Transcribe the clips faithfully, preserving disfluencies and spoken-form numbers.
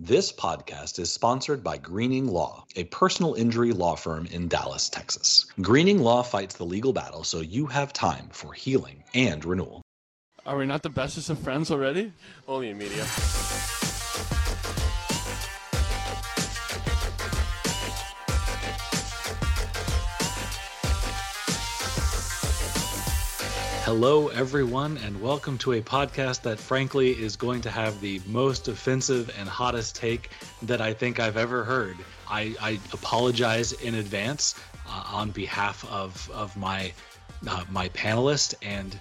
This podcast is sponsored by Greening Law, a personal injury law firm in Dallas, Texas. Greening Law fights the legal battle so you have time for healing and renewal. Are we not the bestest of friends already? Only in media. Hello, everyone, and welcome to a podcast that, frankly, is going to have the most offensive and hottest take that I think I've ever heard. I, I apologize in advance uh, on behalf of of my uh, my panelist, and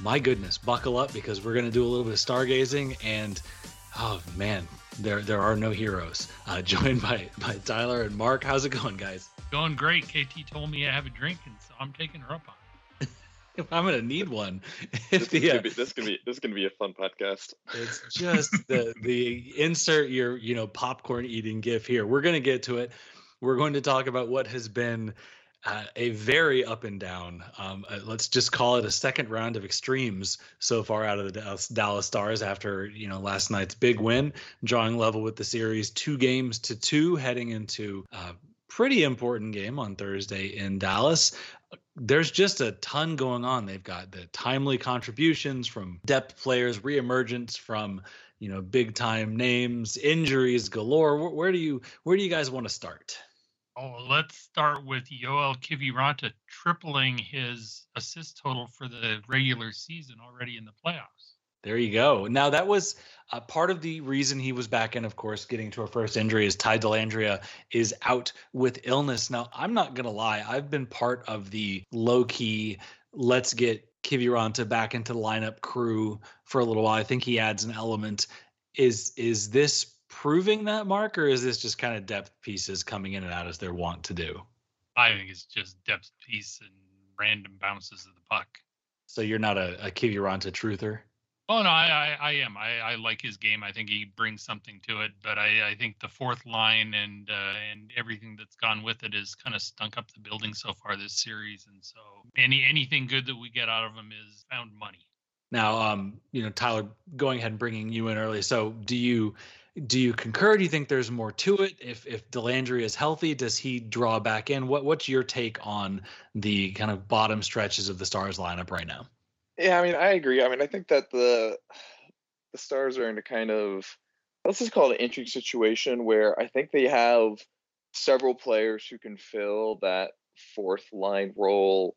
my goodness, buckle up because we're going to do a little bit of stargazing, and oh man, there there are no heroes. Uh, joined by by Tyler and Mark. How's it going, guys? Going great. K T told me I have a drink, and so I'm taking her up on it. I'm gonna need one. If this, the, uh, be, this can be this can be a fun podcast. It's just the the insert your you know popcorn eating gif here. We're gonna get to it. We're going to talk about what has been uh, a very up and down. Um, uh, let's just call it a second round of extremes so far out of the Dallas, Dallas Stars after you know last night's big win, drawing level with the series two games to two, heading into a pretty important game on Thursday in Dallas. There's just a ton going on. They've got the timely contributions from depth players, reemergence from, you know, big time names, injuries galore. Where, where do you where do you guys want to start? Oh, let's start with Yoel Kiviranta tripling his assist total for the regular season already in the playoffs. There you go. Now, that was uh, part of the reason he was back in, of course, getting to our first injury is Ty Dellandrea is out with illness. Now, I'm not going to lie. I've been part of the low-key, let's get Kiviranta back into the lineup crew for a little while. I think he adds an element. Is is this proving that, Mark, or is this just kind of depth pieces coming in and out as they're wont to do? I think it's just depth piece and random bounces of the puck. So you're not a, a Kiviranta truther? Oh, no, I, I, I am. I, I like his game. I think he brings something to it. But I, I think the fourth line and uh, and everything that's gone with it has kind of stunk up the building so far this series. And so any anything good that we get out of him is found money. Now, um, you know, Tyler, going ahead and bringing you in early. So do you do you concur? Do you think there's more to it? If if Dellandrea is healthy, does he draw back in? What What's your take on the kind of bottom stretches of the Stars lineup right now? Yeah, I mean, I agree. I mean, I think that the the Stars are in a kind of, let's just call it an intrigue situation where I think they have several players who can fill that fourth line role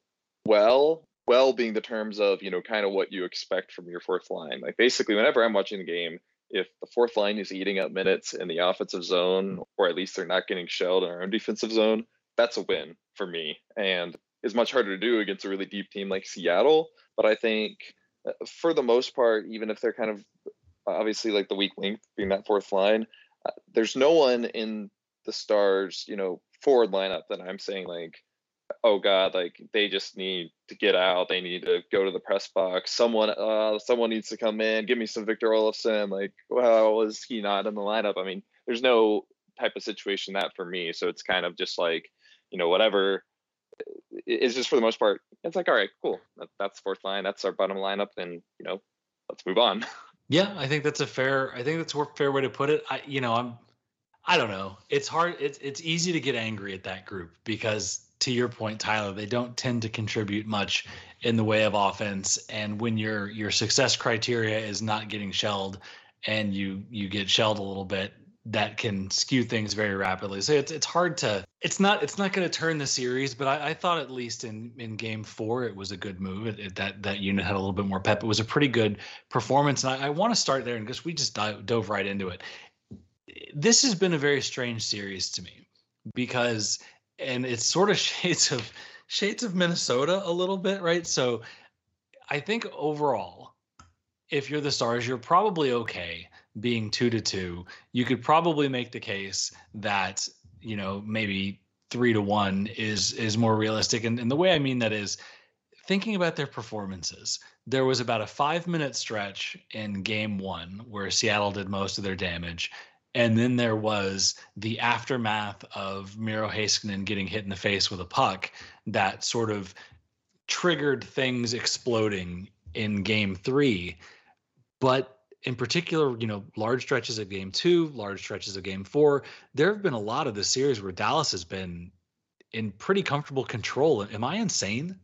well, well being the terms of, you know, kind of what you expect from your fourth line. Like basically whenever I'm watching the game, if the fourth line is eating up minutes in the offensive zone, or at least they're not getting shelled in our own defensive zone, that's a win for me. And it's much harder to do against a really deep team like Seattle. But I think for the most part, even if they're kind of obviously like the weak link being that fourth line, uh, there's no one in the Stars, you know, forward lineup that I'm saying like, oh, God, like they just need to get out. They need to go to the press box. Someone uh, someone needs to come in. Give me some Victor Olofsson. Like, well, is he not in the lineup? I mean, there's no type of situation that for me. So it's kind of just like, you know, whatever. It's just for the most part, it's like, all right, cool. That, that's fourth line. That's our bottom lineup. And, you know, let's move on. Yeah, I think that's a fair, I think that's a fair way to put it. I, you know, I'm, I don't know. It's hard. It's, it's easy to get angry at that group because to your point, Tyler, they don't tend to contribute much in the way of offense. And when your, your success criteria is not getting shelled and you, you get shelled a little bit, that can skew things very rapidly. So it's it's hard to it's not it's not going to turn the series, but I, I thought at least in, in game four it was a good move. It, it, that that unit had a little bit more pep. It was a pretty good performance, and I, I want to start there and just we just dive, dove right into it. This has been a very strange series to me because, and it's sort of shades of shades of Minnesota a little bit, right? So I think overall, if you're the Stars, you're probably okay being two to two. You could probably make the case that, you know, maybe three to one is is more realistic. And, and the way I mean that is thinking about their performances. There was about a five minute stretch in game one where Seattle did most of their damage. And then there was the aftermath of Miro Heiskanen getting hit in the face with a puck that sort of triggered things exploding in game three. But in particular, you know, large stretches of game two, large stretches of game four, there have been a lot of this series where Dallas has been in pretty comfortable control. Am I insane?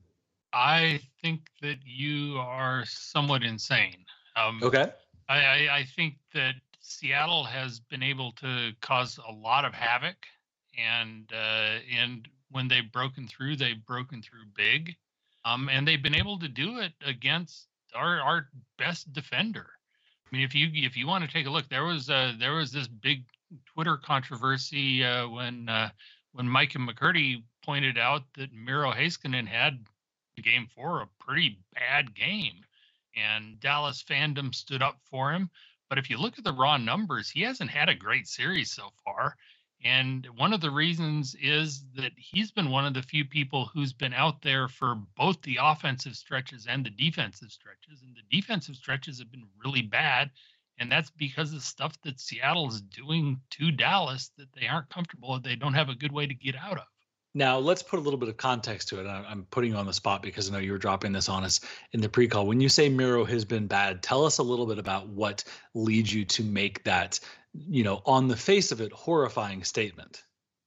I think that you are somewhat insane. Um, okay. I, I, I think that Seattle has been able to cause a lot of havoc, and uh, and when they've broken through, they've broken through big, um, and they've been able to do it against our our best defender. I mean, if you if you want to take a look, there was uh, there was this big Twitter controversy uh, when uh, when Mike and McCurdy pointed out that Miro Heiskanen had game four a pretty bad game, and Dallas fandom stood up for him. But if you look at the raw numbers, he hasn't had a great series so far. And one of the reasons is that he's been one of the few people who's been out there for both the offensive stretches and the defensive stretches. And the defensive stretches have been really bad. And that's because of the stuff that Seattle's doing to Dallas that they aren't comfortable with. They don't have a good way to get out of. Now, let's put a little bit of context to it. I'm putting you on the spot because I know you were dropping this on us in the pre-call. When you say Miro has been bad, tell us a little bit about what leads you to make that, you know, on the face of it, horrifying statement.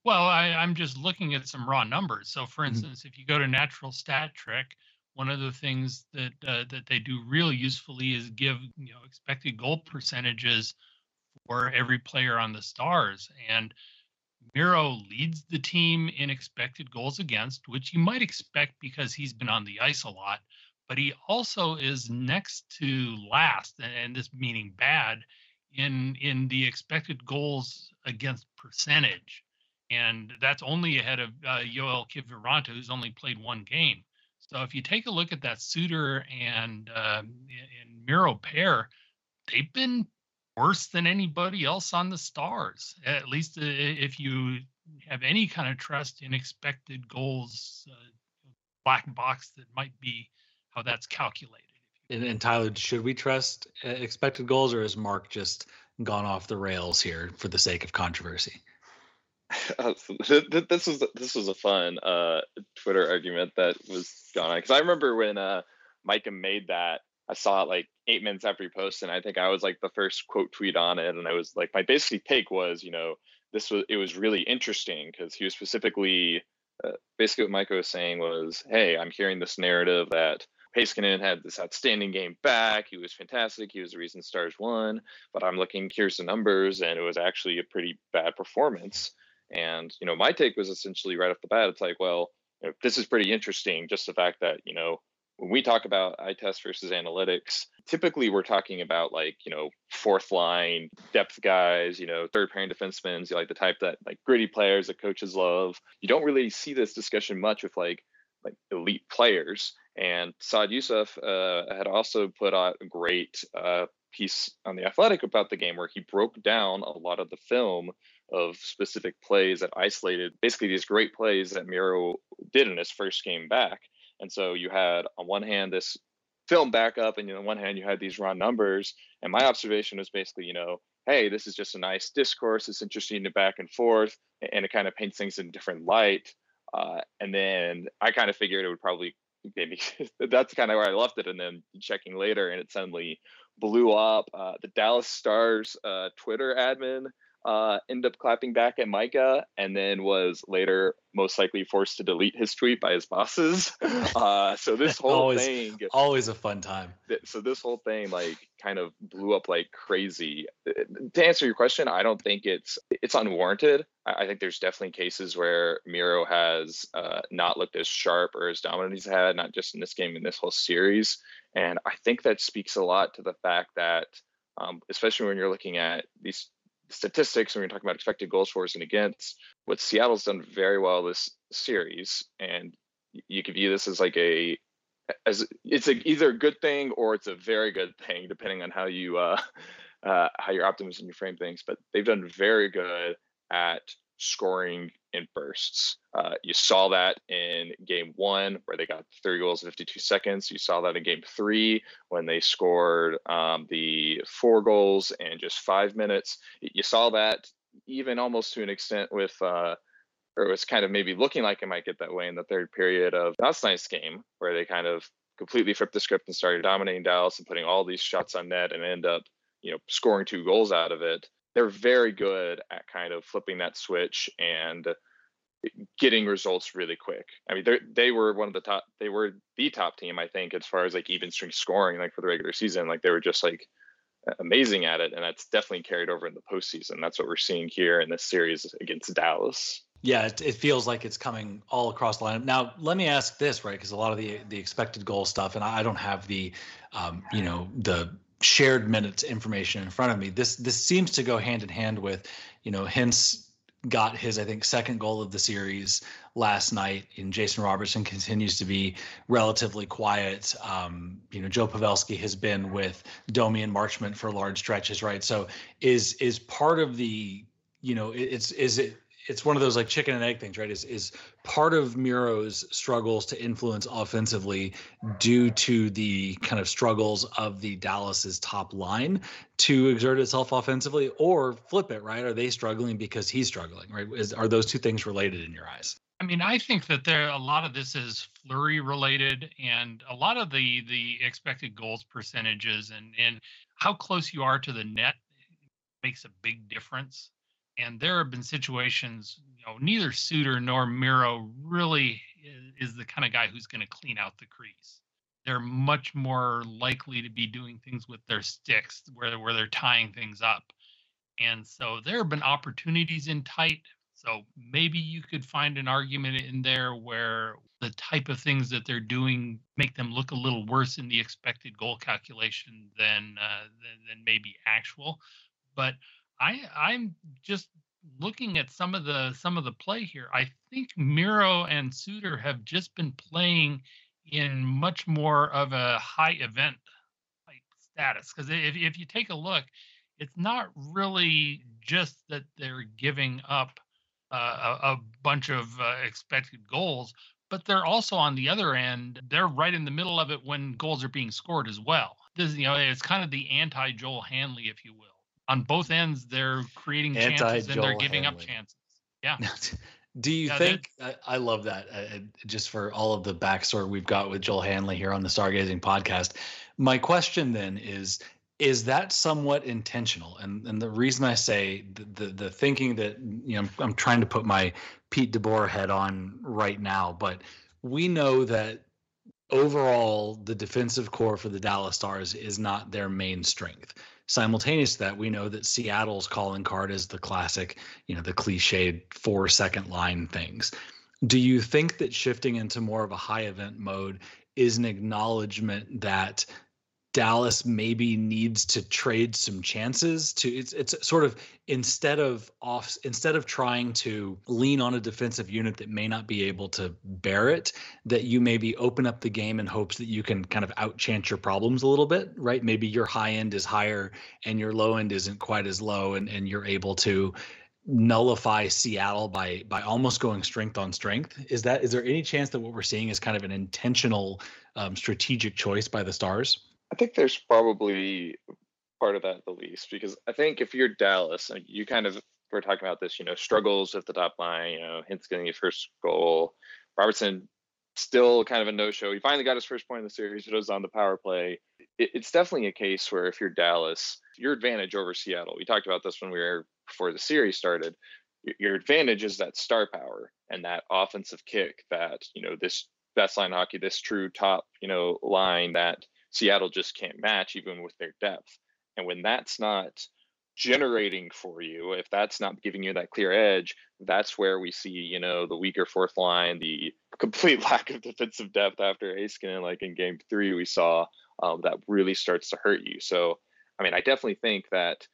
Well, I, I'm just looking at some raw numbers. So, for instance, mm-hmm. if you go to Natural Stat Trick, one of the things that uh, that they do real usefully is give, you know, expected goal percentages for every player on the Stars. And Miro leads the team in expected goals against, which you might expect because he's been on the ice a lot, but he also is next to last, and this meaning bad, in in the expected goals against percentage. And that's only ahead of uh, Yoel Kiviranta, who's only played one game. So if you take a look at that Suter and, uh, and Miro pair, they've been worse than anybody else on the Stars, at least uh, if you have any kind of trust in expected goals, uh, black box, that might be how that's calculated. And, and Tyler, should we trust uh, expected goals, or has Mark just gone off the rails here for the sake of controversy? Uh, this was this was a fun uh, Twitter argument that was going on, because I remember when uh, Micah made that, I saw it like eight minutes after he posted, and I think I was like the first quote tweet on it. And I was like, my basically take was, you know, this was, it was really interesting because he was specifically, uh, basically what Micah was saying was, hey, I'm hearing this narrative that Heiskanen had this outstanding game back. He was fantastic. He was the reason Stars won, but I'm looking, here's the numbers. And it was actually a pretty bad performance. And, you know, my take was essentially right off the bat, it's like, well, you know, this is pretty interesting. Just the fact that, you know, when we talk about eye test versus analytics, typically we're talking about like, you know, fourth line depth guys, you know, third pairing defensemen, you like the type that like gritty players that coaches love. You don't really see this discussion much with like like elite players. And Saad Youssef uh, had also put out a great uh, piece on The Athletic about the game where he broke down a lot of the film of specific plays that isolated basically these great plays that Miro did in his first game back. And so you had, on one hand, this film backup, and on one hand, you had these raw numbers. And my observation was basically, you know, hey, this is just a nice discourse. It's interesting to back and forth, and it kind of paints things in a different light. Uh, and then I kind of figured it would probably maybe that's kind of where I left it. And then checking later, and it suddenly blew up. Uh, the Dallas Stars uh, Twitter admin Uh, ended up clapping back at Micah, and then was later most likely forced to delete his tweet by his bosses. Uh, so this whole always, thing... Always a fun time. Th- so this whole thing like kind of blew up like crazy. To answer your question, I don't think it's it's unwarranted. I, I think there's definitely cases where Miro has uh, not looked as sharp or as dominant as he's had, not just in this game, in this whole series. And I think that speaks a lot to the fact that, um, especially when you're looking at these statistics, and we're talking about expected goals for and against, what Seattle's done very well this series, and you could view this as like a as it's a, either a good thing or it's a very good thing, depending on how you uh, uh, how your optimism you frame things. But they've done very good at scoring in bursts. Uh, you saw that in game one where they got three goals in fifty-two seconds. You saw that in game three when they scored um, the four goals in just five minutes. You saw that even almost to an extent with, uh, or it was kind of maybe looking like it might get that way in the third period of last night's game where they kind of completely flipped the script and started dominating Dallas and putting all these shots on net and end up, you know, scoring two goals out of it. They're very good at kind of flipping that switch and getting results really quick. I mean, they they were one of the top, they were the top team, I think, as far as like even strength scoring, like for the regular season, like they were just like amazing at it. And that's definitely carried over in the postseason. That's what we're seeing here in this series against Dallas. Yeah, it, it feels like it's coming all across the lineup. Now, let me ask this, right? Because a lot of the the expected goal stuff, and I don't have the, um, you know, the shared minutes information in front of me. This this seems to go hand in hand with, you know, Hintz got his, I think, second goal of the series last night, and Jason Robertson continues to be relatively quiet. Um, you know, Joe Pavelski has been with Domi and Marchment for large stretches, right? So is is part of the, you know, it's is it. It's one of those like chicken and egg things, right? Is is part of Miro's struggles to influence offensively due to the kind of struggles of the Dallas's top line to exert itself offensively, or flip it, right? Are they struggling because he's struggling, right? Is, are those two things related in your eyes? I mean, I think that there a lot of this is flurry related, and a lot of the the expected goals percentages and and how close you are to the net makes a big difference. And there have been situations, you know, neither Suter nor Miro really is, is the kind of guy who's going to clean out the crease. They're much more likely to be doing things with their sticks where, where they're tying things up. And so there have been opportunities in tight. So maybe you could find an argument in there where the type of things that they're doing make them look a little worse in the expected goal calculation than uh, than, than maybe actual. But I, I'm just looking at some of the some of the play here. I think Miro and Suter have just been playing in much more of a high event type status. Because if if you take a look, it's not really just that they're giving up uh, a, a bunch of uh, expected goals, but they're also on the other end. They're right in the middle of it when goals are being scored as well. This, you know, it's kind of the anti Joel Hanley, if you will. On both ends, they're creating chances Anti-Joel and they're giving Hanley. Up chances. Yeah. Do you yeah, think, I, I love that, uh, just for all of the backstory we've got with Joel Hanley here on the Stargazing podcast. My question then is, is that somewhat intentional? And and the reason I say the, the, the thinking that, you know, I'm, I'm trying to put my Pete DeBoer head on right now, but we know that overall the defensive core for the Dallas Stars is not their main strength. Simultaneous to that, we know that Seattle's calling card is the classic, you know, the cliched four second line things. Do you think that shifting into more of a high event mode is an acknowledgement that Dallas maybe needs to trade some chances to it's it's sort of instead of off instead of trying to lean on a defensive unit that may not be able to bear it, that you maybe open up the game in hopes that you can kind of outchance your problems a little bit, right? Maybe your high end is higher and your low end isn't quite as low, and, and you're able to nullify Seattle by by almost going strength on strength. Is that is there any chance that what we're seeing is kind of an intentional um, strategic choice by the Stars? I think there's probably part of that at the least, because I think if you're Dallas, you kind of we're talking about this, you know, struggles with the top line, you know, Hintz getting his first goal. Robertson still kind of a no-show. He finally got his first point in the series, but it was on the power play. It, it's definitely a case where if you're Dallas, your advantage over Seattle, we talked about this when we were before the series started, your, your advantage is that star power and that offensive kick that, you know, this best line hockey, this true top, you know, line that Seattle just can't match even with their depth. And when that's not generating for you, if that's not giving you that clear edge, that's where we see, you know, the weaker fourth line, the complete lack of defensive depth after Heiskanen, like in game three, we saw um, that really starts to hurt you. So, I mean, I definitely think that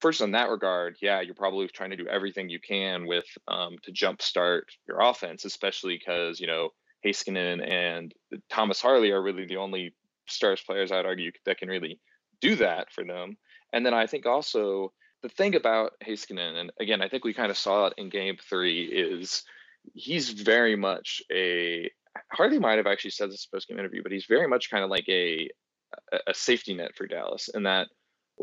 first in that regard, yeah, you're probably trying to do everything you can with um, to jumpstart your offense, especially because, you know, Heiskanen and Thomas Harley are really the only Stars players, I'd argue, that can really do that for them. And then I think also the thing about Heiskanen, and again, I think we kind of saw it in game three, is he's very much a, Harley might have actually said this post-game interview, but he's very much kind of like a, a safety net for Dallas, in that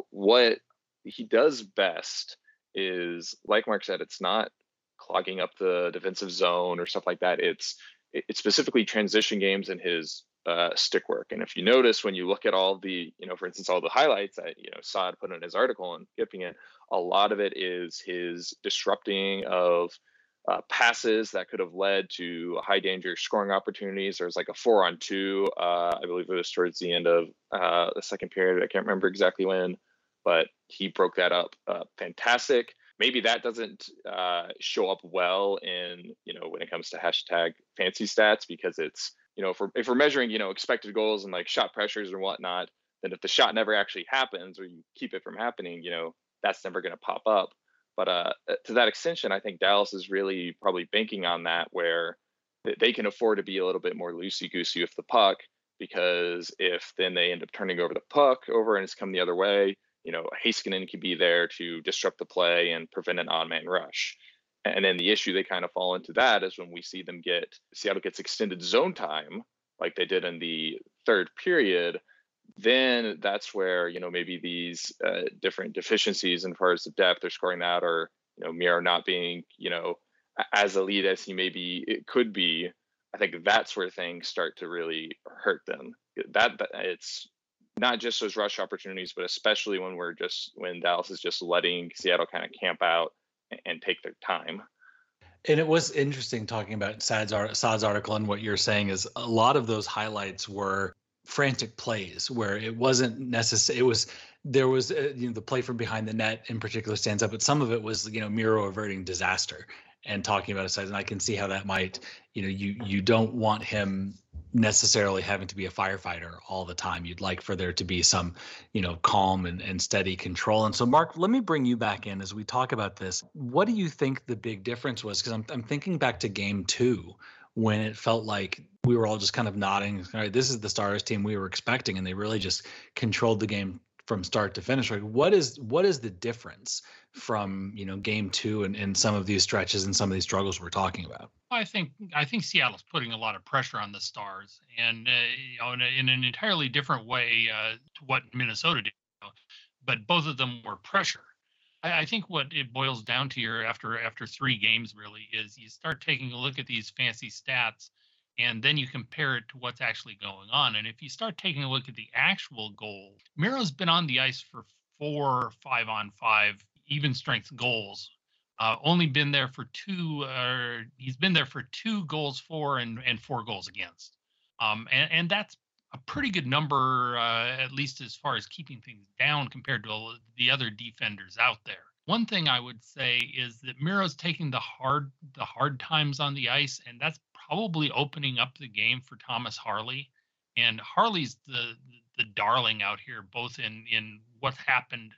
what he does best is, like Mark said, it's not clogging up the defensive zone or stuff like that. It's, it's specifically transition games in his uh, stick work. And if you notice, when you look at all the, you know, for instance, all the highlights that, you know, Saad put in his article and skipping it, a lot of it is his disrupting of uh, passes that could have led to high danger scoring opportunities. There's like a four on two, uh, I believe it was towards the end of uh, the second period. I can't remember exactly when, but he broke that up. Uh, fantastic. Maybe that doesn't uh, show up well in, you know, when it comes to hashtag fancy stats, because it's, you know, if we're, if we're measuring, you know, expected goals and like shot pressures and whatnot, then if the shot never actually happens or you keep it from happening, you know, that's never going to pop up. But uh, to that extension, I think Dallas is really probably banking on that, where they can afford to be a little bit more loosey-goosey with the puck, because if then they end up turning over the puck over and it's come the other way, you know, Heiskanen could be there to disrupt the play and prevent an on-man rush. And then the issue they kind of fall into that is when we see them get, Seattle gets extended zone time, like they did in the third period, then that's where, you know, maybe these uh, different deficiencies as far as the depth they're scoring that, or, you know, Miro not being, you know, as elite as he maybe it could be, I think that's where things start to really hurt them. That, it's not just those rush opportunities, but especially when we're just, when Dallas is just letting Seattle kind of camp out and, and take their time. And it was interesting talking about Saad's, Saad's article, and what you're saying is a lot of those highlights were frantic plays where it wasn't necessary. It was, there was, uh, you know, the play from behind the net in particular stands up, but some of it was, you know, Miro averting disaster and talking about his size. And I can see how that might, you know, you, you don't want him necessarily having to be a firefighter all the time. You'd like for there to be some, you know, calm and, and steady control. And so, Mark, let me bring you back in as we talk about this. What do you think the big difference was? Because I'm, I'm thinking back to game two, when it felt like we were all just kind of nodding, all right, this is the Stars team we were expecting, and they really just controlled the game from start to finish. Like, what is what is the difference from, you know, game two and, and some of these stretches and some of these struggles we're talking about? I think I think Seattle's putting a lot of pressure on the Stars, and uh, you know, in, a, in an entirely different way uh, to what Minnesota did. But both of them were pressure. I, I think what it boils down to here after after three games really is you start taking a look at these fancy stats, and then you compare it to what's actually going on. And if you start taking a look at the actual goal, Miro's been on the ice for four five-on-five even-strength goals. Uh, only been there for two. Uh, he's been there for two goals for and, and four goals against. Um, and, and that's a pretty good number, uh, at least as far as keeping things down compared to the other defenders out there. One thing I would say is that Miro's taking the hard the hard times on the ice, and that's probably opening up the game for Thomas Harley. And Harley's the the darling out here, both in, in what's happened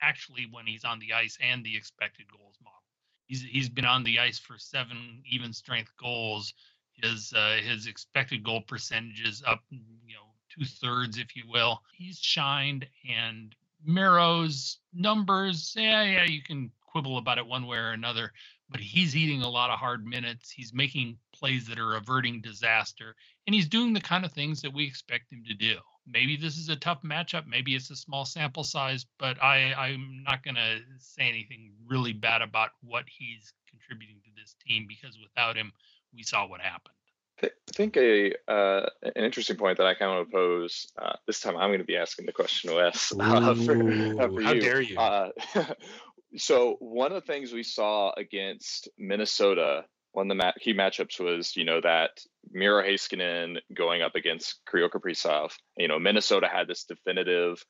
actually when he's on the ice and the expected goals model. He's he's been on the ice for seven even strength goals. His uh, his expected goal percentage is up, you know, two thirds, if you will. He's shined, and Miro's numbers, yeah, yeah, you can quibble about it one way or another, but he's eating a lot of hard minutes. He's making plays that are averting disaster, and he's doing the kind of things that we expect him to do. Maybe this is a tough matchup. Maybe it's a small sample size, but I, I'm not going to say anything really bad about what he's contributing to this team, because without him, we saw what happened. I think a uh, an interesting point that I kind of pose, uh, this time I'm going to be asking the question, Wes. Uh, for, uh, for how you. dare you? Uh, so one of the things we saw against Minnesota, one of the key matchups was, you know, that Miro Heiskanen going up against Kirill Kaprizov. You know, Minnesota had this definitive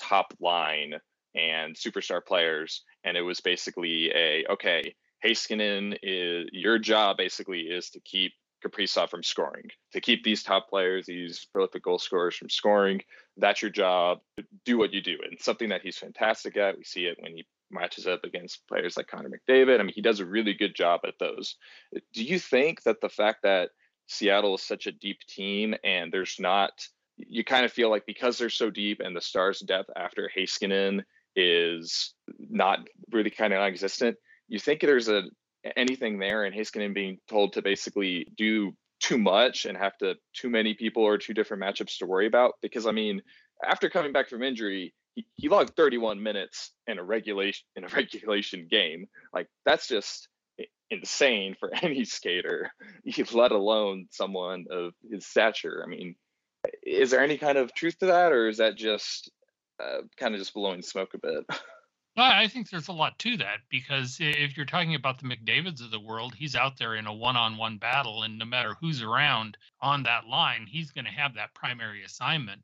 top line and superstar players, and it was basically a, okay, Heiskanen, is your job basically is to keep Kaprizov from scoring, to keep these top players, these prolific goal scorers from scoring. That's your job. Do what you do. And something that he's fantastic at. We see it when he matches up against players like Connor McDavid. I mean, he does a really good job at those. Do you think that the fact that Seattle is such a deep team, and there's not, you kind of feel like because they're so deep and the Stars' depth after Heiskanen is not really kind of non-existent, you think there's a anything there, and Heiskanen being told to basically do too much and have to too many people or two different matchups to worry about? Because I mean, after coming back from injury, he, he logged thirty-one minutes in a regulation in a regulation game. Like, that's just insane for any skater, let alone someone of his stature. I mean, Is there any kind of truth to that, or is that just uh, kind of just blowing smoke a bit? Well, I think there's a lot to that, because if you're talking about the McDavids of the world, he's out there in a one-on-one battle, and no matter who's around on that line, he's going to have that primary assignment.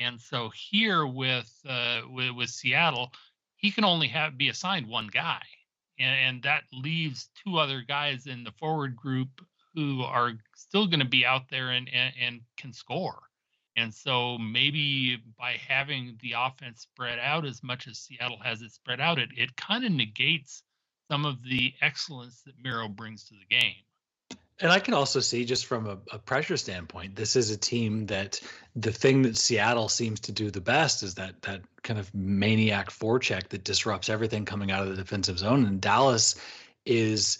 And so here with uh, with, with Seattle, he can only have be assigned one guy, and, and that leaves two other guys in the forward group who are still going to be out there and, and, and can score. And so maybe by having the offense spread out as much as Seattle has it spread out, it, it kind of negates some of the excellence that Miro brings to the game. And I can also see, just from a, a pressure standpoint, this is a team that the thing that Seattle seems to do the best is that that kind of maniac forecheck that disrupts everything coming out of the defensive zone. And Dallas is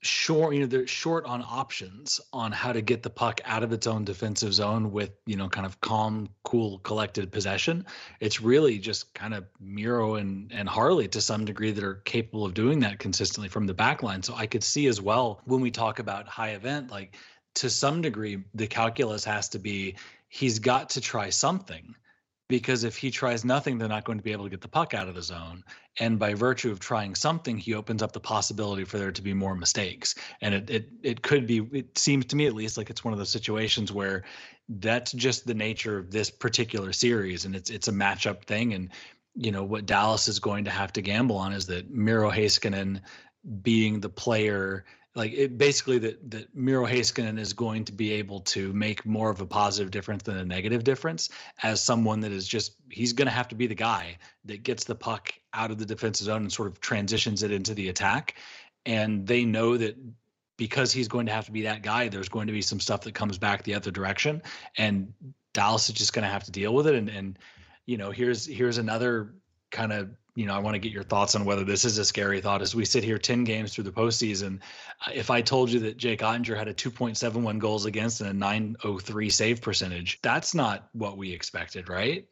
short, you know, they're short on options on how to get the puck out of its own defensive zone with, you know, kind of calm, cool, collected possession. It's really just kind of Miro and, and Harley to some degree that are capable of doing that consistently from the back line. So I could see as well, when we talk about high event, like to some degree, the calculus has to be he's got to try something, because if he tries nothing, they're not going to be able to get the puck out of the zone. And by virtue of trying something, he opens up the possibility for there to be more mistakes. And it it it could be, it seems to me at least, like it's one of those situations where that's just the nature of this particular series. And it's it's a matchup thing. And, you know, what Dallas is going to have to gamble on is that Miro Heiskanen being the player, like it basically that that Miro Heiskanen is going to be able to make more of a positive difference than a negative difference, as someone that is just, he's going to have to be the guy that gets the puck out of the defensive zone and sort of transitions it into the attack. And they know that because he's going to have to be that guy, there's going to be some stuff that comes back the other direction, and Dallas is just going to have to deal with it. And, and, you know, here's, here's another kind of, you know, I want to get your thoughts on whether this is a scary thought as we sit here ten games through the postseason. If I told you that Jake Oettinger had a two point seven one goals against and a nine oh three save percentage, that's not what we expected, right?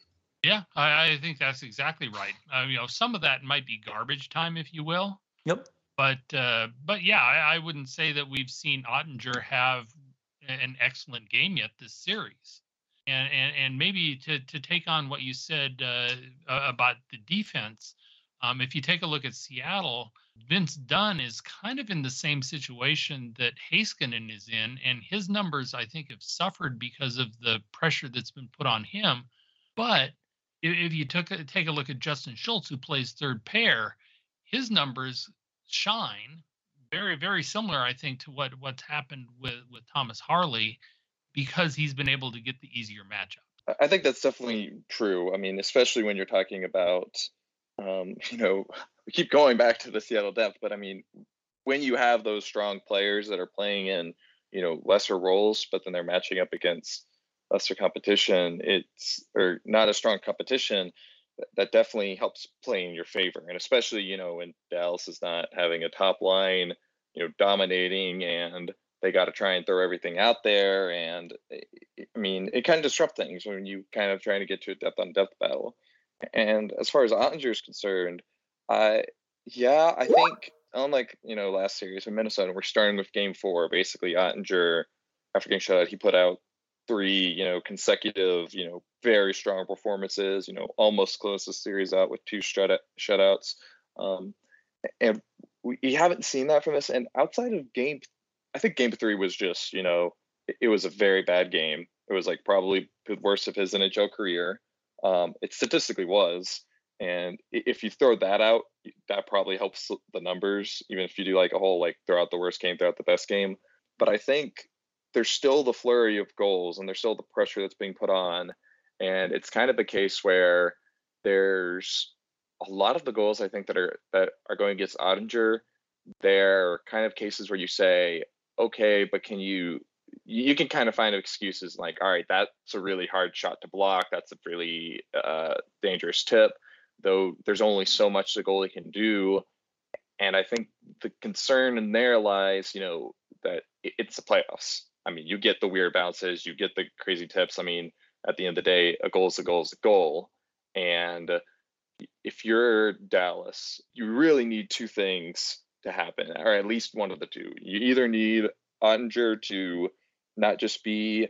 Yeah, I, I think that's exactly right. Uh, you know, some of that might be garbage time, if you will. Yep. But, uh, but yeah, I, I wouldn't say that we've seen Oettinger have an excellent game yet this series. And, and and maybe to, to take on what you said uh, about the defense, um, if you take a look at Seattle, Vince Dunn is kind of in the same situation that Heiskanen is in, and his numbers, I think, have suffered because of the pressure that's been put on him. But if you took a, take a look at Justin Schultz, who plays third pair, his numbers shine very, very similar, I think, to what, what's happened with, with Thomas Harley, because he's been able to get the easier matchup. I think that's definitely true. I mean, especially when you're talking about, um, you know, we keep going back to the Seattle depth, but I mean, when you have those strong players that are playing in, you know, lesser roles, but then they're matching up against lesser competition, it's, or not a strong competition, that definitely helps play in your favor. And especially, you know, when Dallas is not having a top line, you know, dominating, and they got to try and throw everything out there. And I mean, it kind of disrupts things when you kind of trying to get to a depth on depth battle. And as far as Oettinger is concerned, I, yeah, I think unlike, you know, last series in Minnesota, we're starting with game four, basically Oettinger, after getting shut out, he put out three, you know, consecutive, you know, very strong performances, you know, almost closed the series out with two shut shutouts. Um, and we, we haven't seen that from us. And outside of game I think game three was just, you know, it, it was a very bad game. It was like probably the worst of his N H L career. Um, it statistically was. And if you throw that out, that probably helps the numbers, even if you do like a whole, like throw out the worst game, throw out the best game. But I think there's still the flurry of goals, and there's still the pressure that's being put on. And it's kind of a case where there's a lot of the goals, I think, that are, that are going against Oettinger. They're kind of cases where you say, okay, but can you, you can kind of find excuses like, all right, that's a really hard shot to block. That's a really uh, dangerous tip, though there's only so much the goalie can do. And I think the concern in there lies, you know, that it's the playoffs. I mean, you get the weird bounces, you get the crazy tips. I mean, at the end of the day, a goal is a goal is a goal. And if you're Dallas, you really need two things to happen, or at least one of the two. You either need Oettinger to not just be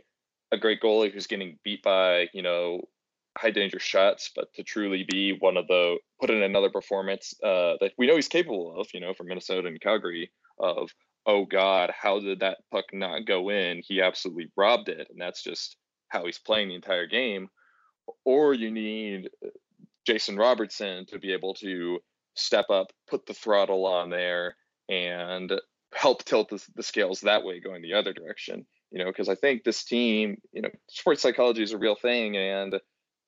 a great goalie who's getting beat by, you know, high danger shots, but to truly be one of the, put in another performance uh, that we know he's capable of, you know, from Minnesota and Calgary of, oh God, how did that puck not go in? He absolutely robbed it. And that's just how he's playing the entire game. Or you need Jason Robertson to be able to step up, put the throttle on there, and help tilt the, the scales that way going the other direction. You know, because I think this team, you know, sports psychology is a real thing. And,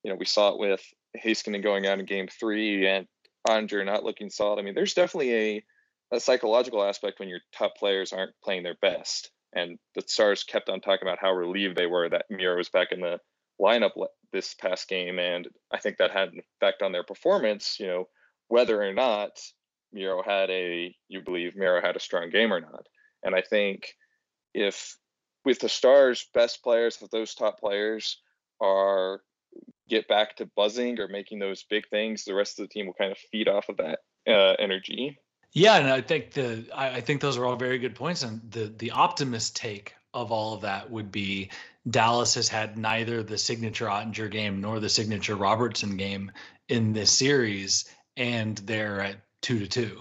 you know, we saw it with Heiskanen going out in game three and Oettinger not looking solid. I mean, there's definitely a, a psychological aspect when your top players aren't playing their best. And the Stars kept on talking about how relieved they were that Miro was back in the lineup this past game. And I think that had an effect on their performance, you know, whether or not Miro had a, you believe Miro had a strong game or not. And I think if with the Stars' best players, if those top players are get back to buzzing or making those big things, the rest of the team will kind of feed off of that uh, energy. Yeah, and I think the I, I think those are all very good points. And the the optimist take of all of that would be Dallas has had neither the signature Oettinger game nor the signature Robertson game in this series, and they're at two to two.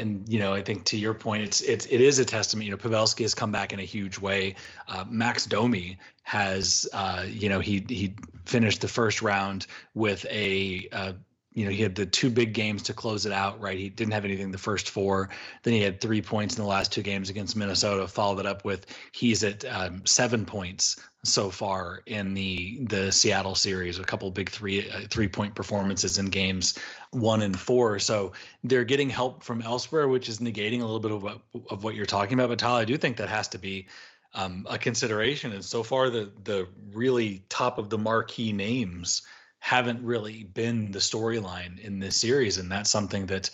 And you know, I think to your point, it's it's it is a testament. You know, Pavelski has come back in a huge way. Uh, Max Domi has, uh, you know, he he finished the first round with a. Uh, You know, he had the two big games to close it out, right? He didn't have anything the first four. Then he had three points in the last two games against Minnesota, followed it up with he's at um, seven points so far in the the Seattle series, a couple big three uh, three-point performances in games one and four. So they're getting help from elsewhere, which is negating a little bit of what, of what you're talking about. But, Tyler, I do think that has to be um, a consideration. And so far, the the really top-of-the-marquee names haven't really been the storyline in this series. And that's something that,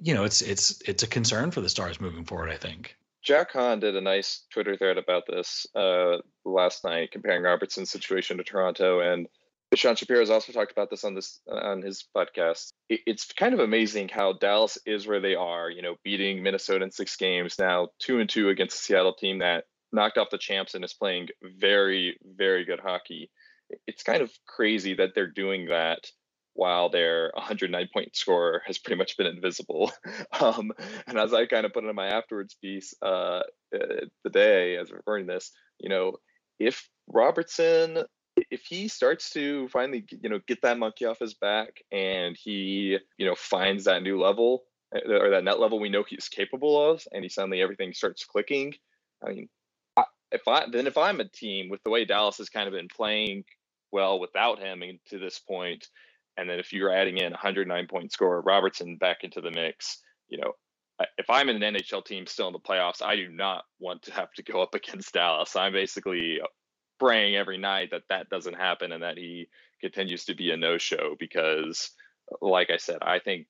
you know, it's, it's, it's a concern for the Stars moving forward, I think. Jack Hahn did a nice Twitter thread about this uh, last night, comparing Robertson's situation to Toronto. And Sean Shapiro's also talked about this on this, on his podcast. It, it's kind of amazing how Dallas is where they are, you know, beating Minnesota in six games now, two and two against the Seattle team that knocked off the champs and is playing very, very good hockey. It's kind of crazy that they're doing that while their one hundred nine point scorer has pretty much been invisible. Um, and as I kind of put it in my afterwards piece uh, the day as we're recording this, you know, if Robertson, if he starts to finally, you know, get that monkey off his back and he, you know, finds that new level or that net level we know he's capable of, and he suddenly everything starts clicking, I mean, If I then if I'm a team with the way Dallas has kind of been playing well without him to this point, and then if you're adding in one hundred nine point scorer Robertson back into the mix, you know, if I'm an N H L team still in the playoffs, I do not want to have to go up against Dallas. I'm basically praying every night that that doesn't happen and that he continues to be a no-show because, like I said, I think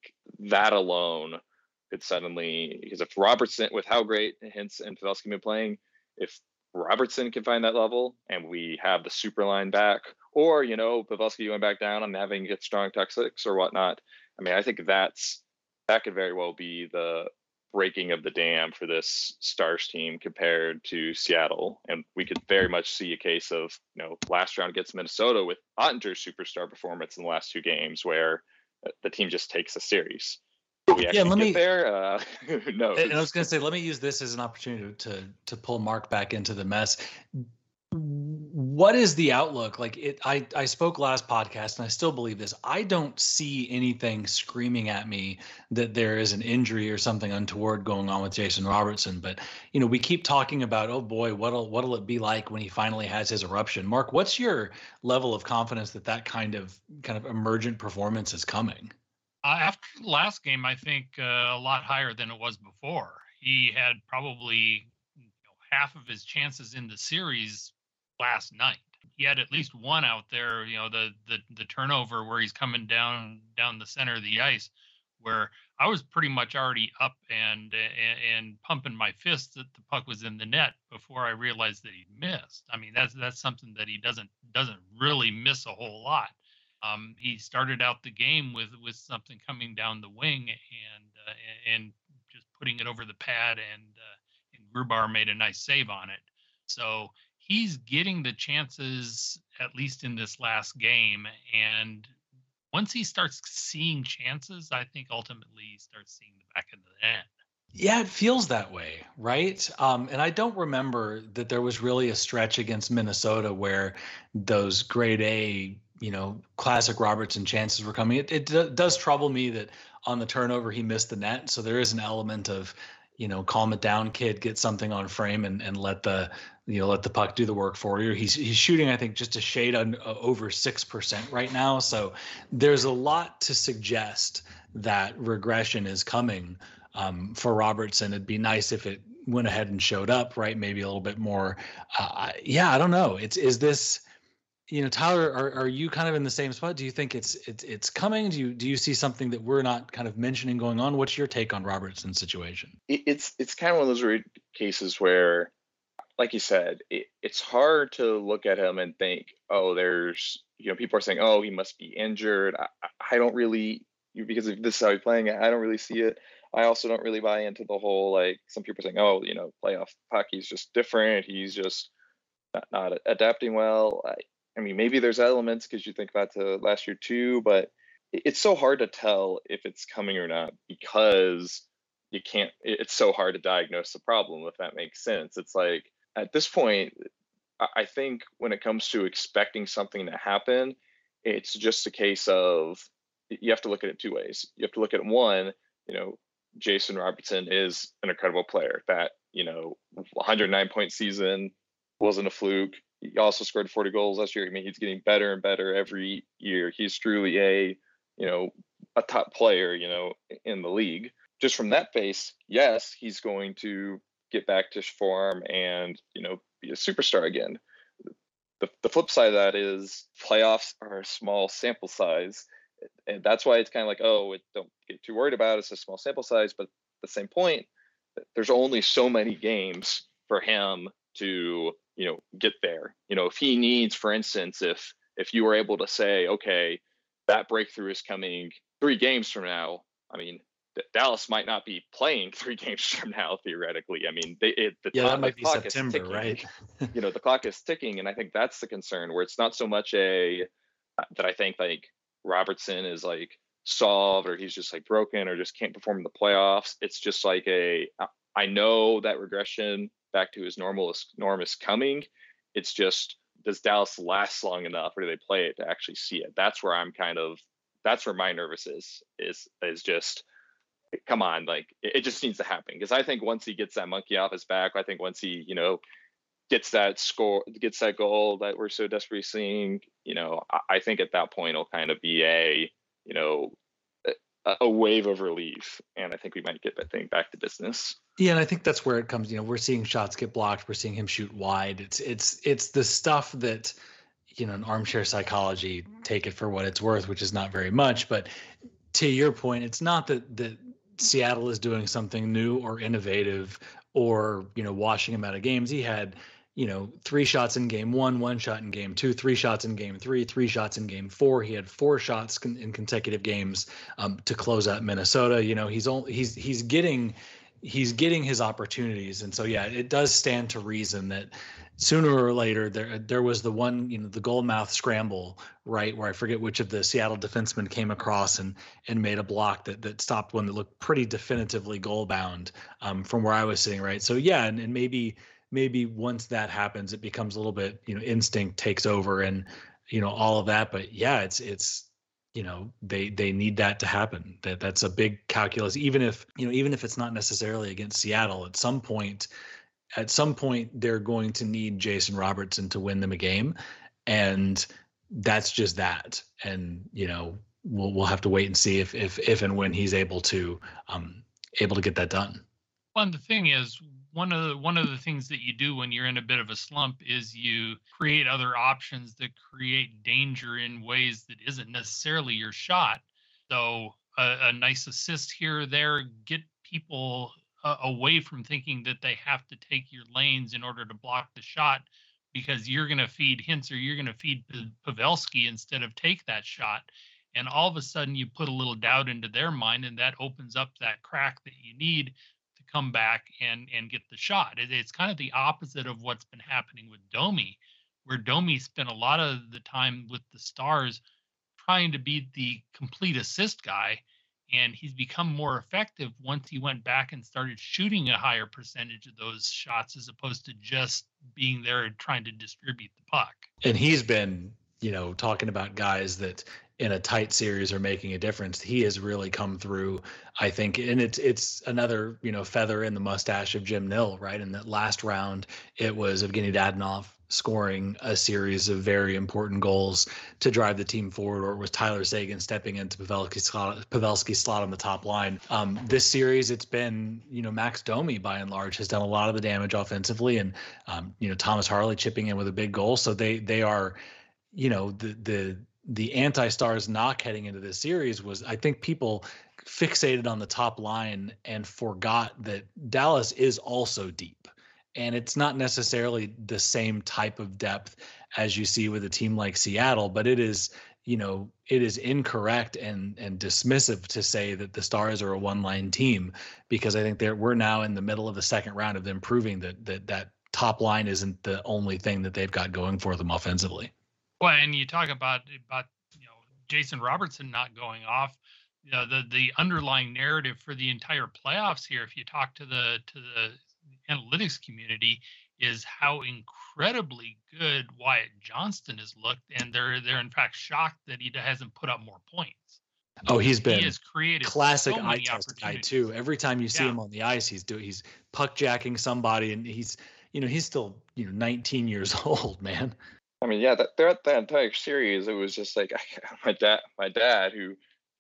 that alone could suddenly, because if Robertson, with how great Hintz and Pavelski have been playing, if Robertson can find that level and we have the super line back, or, you know, Pavelski going back down and having good strong tactics or whatnot. I mean, I think that's, that could very well be the breaking of the dam for this Stars team compared to Seattle. And we could very much see a case of, you know, last round against Minnesota with Ottinger's superstar performance in the last two games where the team just takes a series. We yeah, let me. There? Uh, no, and I was going to say, let me use this as an opportunity to to pull Mark back into the mess. What is the outlook? Like it, I I spoke last podcast, and I still believe this. I don't see anything screaming at me that there is an injury or something untoward going on with Jason Robertson. But you know, we keep talking about, oh boy, what'll what'll it be like when he finally has his eruption? Mark, what's your level of confidence that that kind of kind of emergent performance is coming? Uh, after last game, I think uh, a lot higher than it was before. He had probably you know, half of his chances in the series last night. He had at least one out there, you know, the the the turnover where he's coming down down the center of the ice, where I was pretty much already up and and, and pumping my fist that the puck was in the net before I realized that he missed. I mean, that's that's something that he doesn't doesn't really miss a whole lot. Um, he started out the game with, with something coming down the wing and uh, and just putting it over the pad, and, uh, and Grubauer made a nice save on it. So he's getting the chances, at least in this last game. And once he starts seeing chances, I think ultimately he starts seeing the back of the net. Yeah, it feels that way, right? Um, and I don't remember that there was really a stretch against Minnesota where those grade A, you know, classic Robertson chances were coming. It, it d- does trouble me that on the turnover he missed the net. So there is an element of, you know, calm it down, kid, get something on frame and, and let the, you know, let the puck do the work for you. He's he's shooting, I think, just a shade on, uh, over six percent right now. So there's a lot to suggest that regression is coming. Um, for Robertson, it'd be nice if it went ahead and showed up, right? Maybe a little bit more. Uh, yeah, I don't know. It's is this, you know, Tyler, are are you kind of in the same spot? Do you think it's it's it's coming? Do you do you see something that we're not kind of mentioning going on? What's your take on Robertson's situation? It's it's kind of one of those weird cases where, like you said, it, it's hard to look at him and think, oh, there's, you know, people are saying, oh, he must be injured. I, I don't really, because if this is how he's playing, I don't really see it. I also don't really buy into the whole, like, some people are saying, oh, you know, playoff hockey's just different. He's just not, not adapting well. I, I mean, maybe there's elements because you think back to last year too, but it's so hard to tell if it's coming or not because you can't, it's so hard to diagnose the problem, if that makes sense. It's like, at this point, I think when it comes to expecting something to happen, it's just a case of, you have to look at it two ways. You have to look at one, you know, Jason Robertson is an incredible player. That, you know, one hundred nine point season wasn't a fluke. He also scored forty goals last year. I mean, he's getting better and better every year. He's truly a, you know, a top player, you know, in the league. Just from that base, yes, he's going to get back to form and, you know, be a superstar again. The, the flip side of that is playoffs are a small sample size. And that's why it's kind of like, oh, it, don't get too worried about it. It's a small sample size. But at the same point, there's only so many games for him to, you know, get there. You know, if he needs, for instance, if if you were able to say, okay, that breakthrough is coming three games from now. I mean, Dallas might not be playing three games from now, theoretically. I mean, they, it, the, yeah, that might be September, right? You know, the clock is ticking. And I think that's the concern where it's not so much a that I think like, Robertson is like solved or he's just like broken or just can't perform in the playoffs. It's just like a, I know that regression back to his normal norm is coming. It's just, does Dallas last long enough or do they play it to actually see it? That's where I'm kind of, that's where my nervous is, is, is just, come on. Like it, it just needs to happen. Cause I think once he gets that monkey off his back, I think once he, you know, gets that score, gets that goal that we're so desperately seeing, you know, I think at that point it'll kind of be a, you know, a wave of relief. And I think we might get that thing back to business. Yeah. And I think that's where it comes, you know, we're seeing shots get blocked. We're seeing him shoot wide. It's, it's, it's the stuff that, you know, an armchair psychology, take it for what it's worth, which is not very much, but to your point, it's not that, that Seattle is doing something new or innovative or, you know, washing him out of games. He had, you know, three shots in game one, one shot in game two, three shots in game three, three shots in game four. He had four shots con- in consecutive games um, to close out Minnesota. You know, he's only he's he's getting he's getting his opportunities. And so, yeah, it does stand to reason that sooner or later there there was the one, you know, the goalmouth scramble, right, where I forget which of the Seattle defensemen came across and and made a block that that stopped one that looked pretty definitively goal-bound um, from where I was sitting, right? So, yeah, and, and maybe – maybe once that happens, it becomes a little bit, you know, instinct takes over and, you know, all of that. But yeah, it's, it's, you know, they, they need that to happen. That that's a big calculus, even if, you know, even if it's not necessarily against Seattle at some point, at some point, they're going to need Jason Robertson to win them a game. And that's just that. And, you know, we'll, we'll have to wait and see if, if, if, and when he's able to, um, able to get that done. Well, and the thing is, One of the one of the things that you do when you're in a bit of a slump is you create other options that create danger in ways that isn't necessarily your shot. So a, a nice assist here or there, get people uh, away from thinking that they have to take your lanes in order to block the shot because you're going to feed Hintz or you're going to feed P- Pavelski instead of take that shot. And all of a sudden you put a little doubt into their mind and that opens up that crack that you need come back and, and get the shot. It, it's kind of the opposite of what's been happening with Domi, where Domi spent a lot of the time with the Stars trying to be the complete assist guy, and he's become more effective once he went back and started shooting a higher percentage of those shots as opposed to just being there and trying to distribute the puck. And he's been, you know, talking about guys that in a tight series are making a difference. He has really come through, I think, and it's it's another, you know, feather in the mustache of Jim Nill, right? In that last round, it was Evgeny Dadonov scoring a series of very important goals to drive the team forward, or it was Tyler Seguin stepping into Pavelski's slot, Pavelski's slot on the top line. Um, this series, it's been, you know, Max Domi by and large has done a lot of the damage offensively, and, um, you know, Thomas Harley chipping in with a big goal. So they they are, you know, the the the anti-Stars knock heading into this series was, I think, people fixated on the top line and forgot that Dallas is also deep. And it's not necessarily the same type of depth as you see with a team like Seattle, but it is, you know, it is incorrect and and dismissive to say that the Stars are a one-line team, because I think they're we're now in the middle of the second round of them proving that that that top line isn't the only thing that they've got going for them offensively. Well, and you talk about about you know Jason Robertson not going off. You know, the the underlying narrative for the entire playoffs here, if you talk to the to the analytics community, is how incredibly good Wyatt Johnston has looked, and they're they're in fact shocked that he hasn't put up more points. Oh, he's been he has created classic so eye test guy too. Every time you see yeah. him on the ice, he's do he's puck jacking somebody, and he's you know he's still you know nineteen years old, man. I mean, yeah, that throughout that entire series, it was just like I, my dad, my dad who.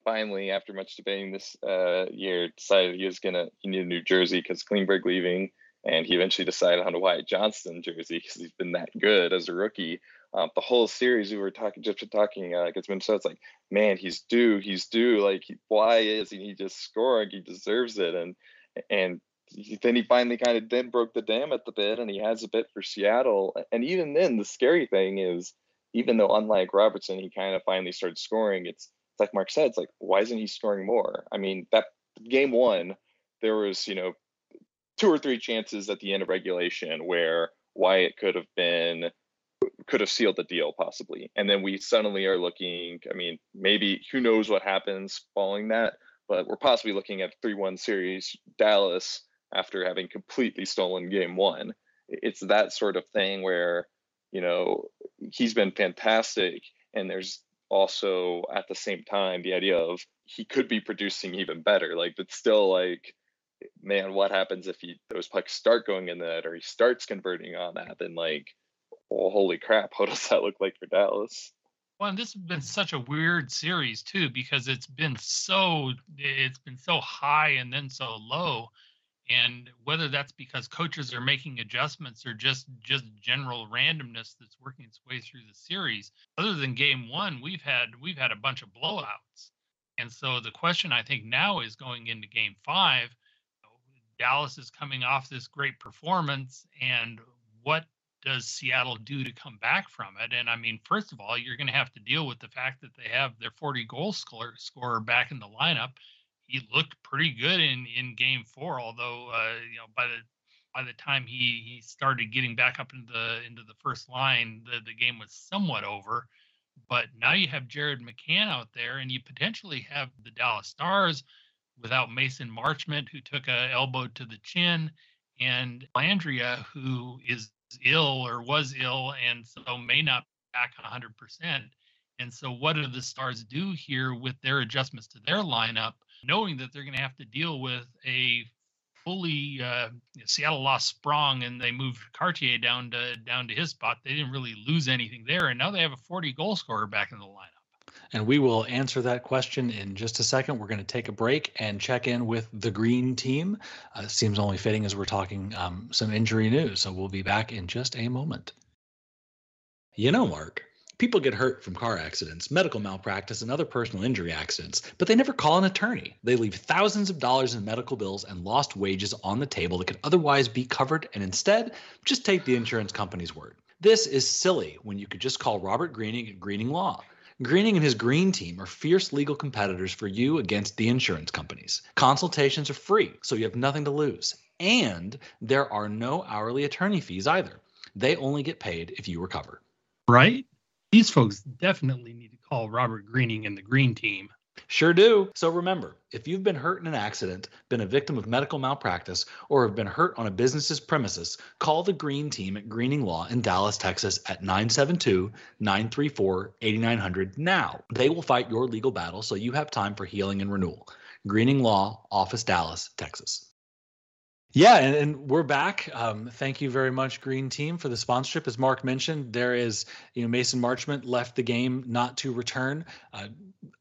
Finally, after much debating this uh, year, decided he was going to, he needed a new jersey because Klingberg leaving, and he eventually decided on a Wyatt Johnston jersey because he's been that good as a rookie. Um, the whole series we were talking, just talking uh, against Minnesota, it's like, man, he's due, he's due. Like, he, why isn't he just scoring? He deserves it. And and he, then he finally kind of then broke the dam at the bit, and he has a bit for Seattle. And even then, the scary thing is, even though unlike Robertson, he kind of finally started scoring, it's, like Mark said, it's like, why isn't he scoring more? I mean, that game one, there was, you know, two or three chances at the end of regulation where Wyatt could have been, could have sealed the deal possibly. And then we suddenly are looking, I mean, maybe who knows what happens following that, but we're possibly looking at a three one series Dallas after having completely stolen game one. It's that sort of thing where, you know, he's been fantastic, and there's also at the same time the idea of he could be producing even better. Like, it's still like, man, what happens if he those pucks start going in the net, or he starts converting on that? Then like, oh, holy crap, how does that look like for Dallas? Well, and this has been such a weird series too, because it's been so it's been so high and then so low. And whether that's because coaches are making adjustments or just, just general randomness that's working its way through the series, other than game one, we've had we've had a bunch of blowouts. And so the question I think now is going into game five, Dallas is coming off this great performance, and what does Seattle do to come back from it? And I mean, first of all, you're going to have to deal with the fact that they have their forty goal scorer, scorer back in the lineup. He looked pretty good in, in game four, although uh, you know by the by the time he, he started getting back up into the into the first line, the, the game was somewhat over. But now you have Jared McCann out there, and you potentially have the Dallas Stars without Mason Marchment, who took an elbow to the chin, and Dellandrea, who is ill or was ill, and so may not be back one hundred percent. And so what do the Stars do here with their adjustments to their lineup, knowing that they're going to have to deal with a fully uh, Seattle lost Sprong, and they moved Cartier down to down to his spot. They didn't really lose anything there, and now they have a forty goal scorer back in the lineup. And we will answer that question in just a second. We're going to take a break and check in with the Green Team. Uh, seems only fitting as we're talking um, some injury news. So we'll be back in just a moment. You know, Mark, people get hurt from car accidents, medical malpractice, and other personal injury accidents, but they never call an attorney. They leave thousands of dollars in medical bills and lost wages on the table that could otherwise be covered, and instead, just take the insurance company's word. This is silly when you could just call Robert Greening at Greening Law. Greening and his Green Team are fierce legal competitors for you against the insurance companies. Consultations are free, so you have nothing to lose. and there are no hourly attorney fees either. They only get paid if you recover. Right? These folks definitely need to call Robert Greening and the Green Team. Sure do. So remember, if you've been hurt in an accident, been a victim of medical malpractice, or have been hurt on a business's premises, call the Green Team at Greening Law in Dallas, Texas at nine seven two, nine three four, eight nine zero zero now. They will fight your legal battle so you have time for healing and renewal. Greening Law, Office Dallas, Texas. Yeah, and, and we're back. Um, thank you very much, Green Team, for the sponsorship. As Mark mentioned, there is, you know, Mason Marchment left the game not to return. Uh,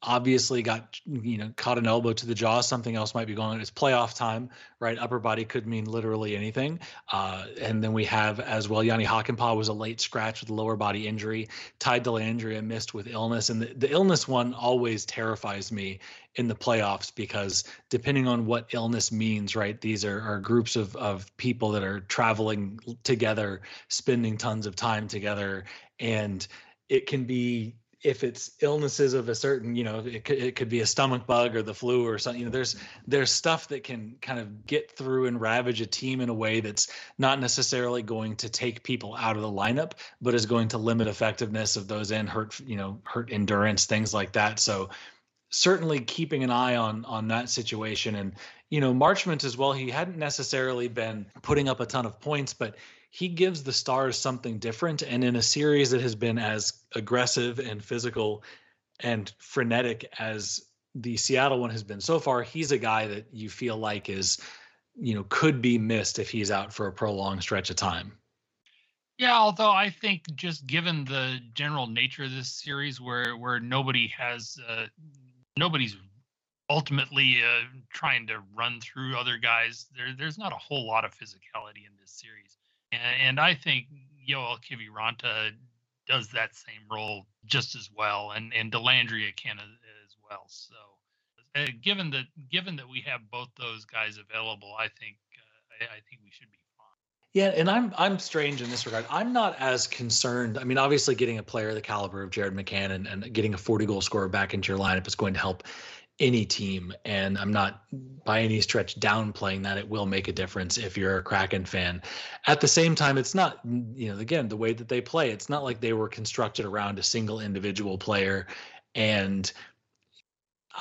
obviously got, you know, caught an elbow to the jaw. Something else might be going on. It's playoff time, right? Upper body could mean literally anything. Uh, and then we have as well, Yanni Hakanpaa was a late scratch with a lower body injury. Ty Dellandrea missed with illness. And the, the illness one always terrifies me in the playoffs, because depending on what illness means, right, these are, are groups of, of people that are traveling together, spending tons of time together. And it can be, if it's illnesses of a certain, you know, it could, it could be a stomach bug or the flu or something, you know, there's, there's stuff that can kind of get through and ravage a team in a way that's not necessarily going to take people out of the lineup, but is going to limit effectiveness of those and hurt, you know, hurt endurance, things like that. So certainly keeping an eye on on that situation. And, you know, Marchment as well, he hadn't necessarily been putting up a ton of points, but he gives the Stars something different. And in a series that has been as aggressive and physical and frenetic as the Seattle one has been so far, he's a guy that you feel like is, you know, could be missed if he's out for a prolonged stretch of time. Yeah, although I think just given the general nature of this series where, where nobody has... Uh, Nobody's ultimately uh, trying to run through other guys. There, there's not a whole lot of physicality in this series. And, and I think Yoel Kiviranta does that same role just as well, and, and Dellandrea can as well. So uh, given that given that we have both those guys available, I think uh, I, I think we should be. Yeah, and I'm I'm strange in this regard. I'm not as concerned. I mean, obviously getting a player the caliber of Jared McCann and, and getting a forty-goal scorer back into your lineup is going to help any team, and I'm not by any stretch downplaying that. It will make a difference if you're a Kraken fan. At the same time, it's not, you know, again, the way that they play, it's not like they were constructed around a single individual player. And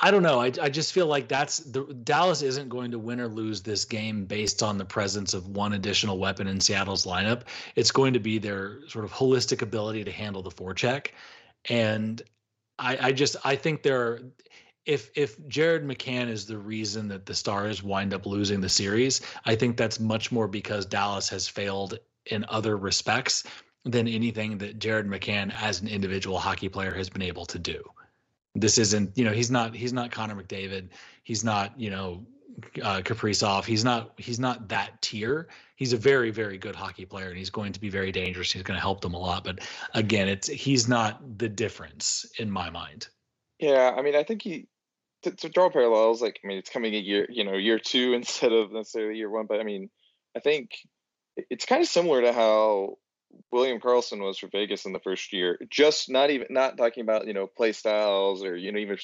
I don't know. I I just feel like that's the Dallas isn't going to win or lose this game based on the presence of one additional weapon in Seattle's lineup. It's going to be their sort of holistic ability to handle the forecheck. And I, I just I think there are, if if Jared McCann is the reason that the Stars wind up losing the series, I think that's much more because Dallas has failed in other respects than anything that Jared McCann as an individual hockey player has been able to do. This isn't, you know, he's not, he's not Connor McDavid. He's not, you know, uh, Kaprizov. He's not, he's not that tier. He's a very, very good hockey player, and he's going to be very dangerous. He's going to help them a lot. But again, it's, he's not the difference in my mind. Yeah. I mean, I think he, to, to draw parallels, like, I mean, it's coming a year, you know, year two instead of necessarily year one. But I mean, I think it's kind of similar to how William Karlsson was for Vegas in the first year, just not even not talking about, you know, play styles or, you know, even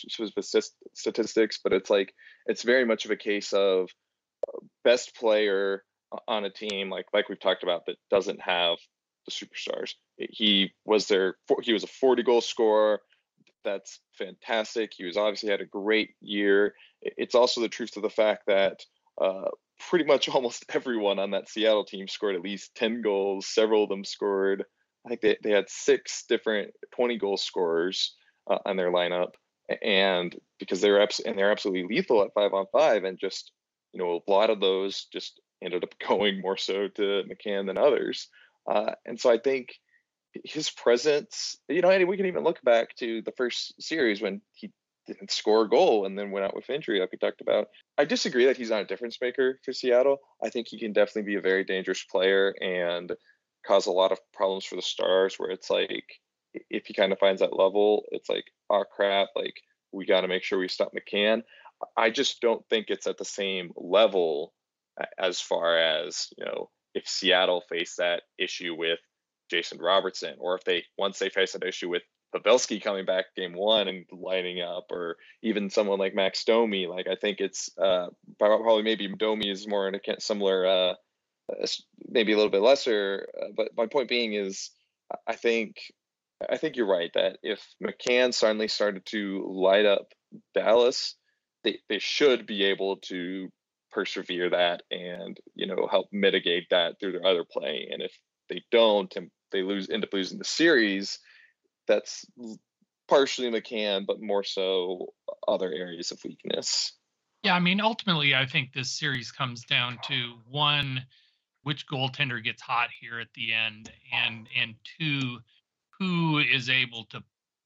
statistics, but it's like, it's very much of a case of best player on a team. Like, like we've talked about, that doesn't have the superstars. He was there. He was a forty goal scorer. That's fantastic. He was obviously had a great year. It's also the truth of the fact that, uh, pretty much almost everyone on that Seattle team scored at least ten goals. Several of them scored. I think they, they had six different twenty-goal scorers uh, on their lineup, and because they're abs- and they're absolutely lethal at five on five, and just, you know, a lot of those just ended up going more so to McCann than others. Uh, and so I think his presence, you know, and we can even look back to the first series when he didn't score a goal and then went out with injury, like we talked about. I disagree that he's not a difference maker for Seattle. I think he can definitely be a very dangerous player and cause a lot of problems for the Stars, where it's like, if he kind of finds that level, it's like, oh crap, like we got to make sure we stop McCann. I just don't think it's at the same level as far as, you know, if Seattle faced that issue with Jason Robertson, or if they, once they face that issue with Pavelski coming back game one and lighting up, or even someone like Max Domi. Like, I think it's uh, probably maybe Domi is more in a similar, uh, maybe a little bit lesser. Uh, but my point being is, I think I think you're right that if McCann suddenly started to light up Dallas, they, they should be able to persevere that and, you know, help mitigate that through their other play. And if they don't, and they lose, end up losing the series, that's partially McCann, but more so other areas of weakness. Yeah, I mean, ultimately, I think this series comes down to, one, which goaltender gets hot here at the end, and and two, who is able to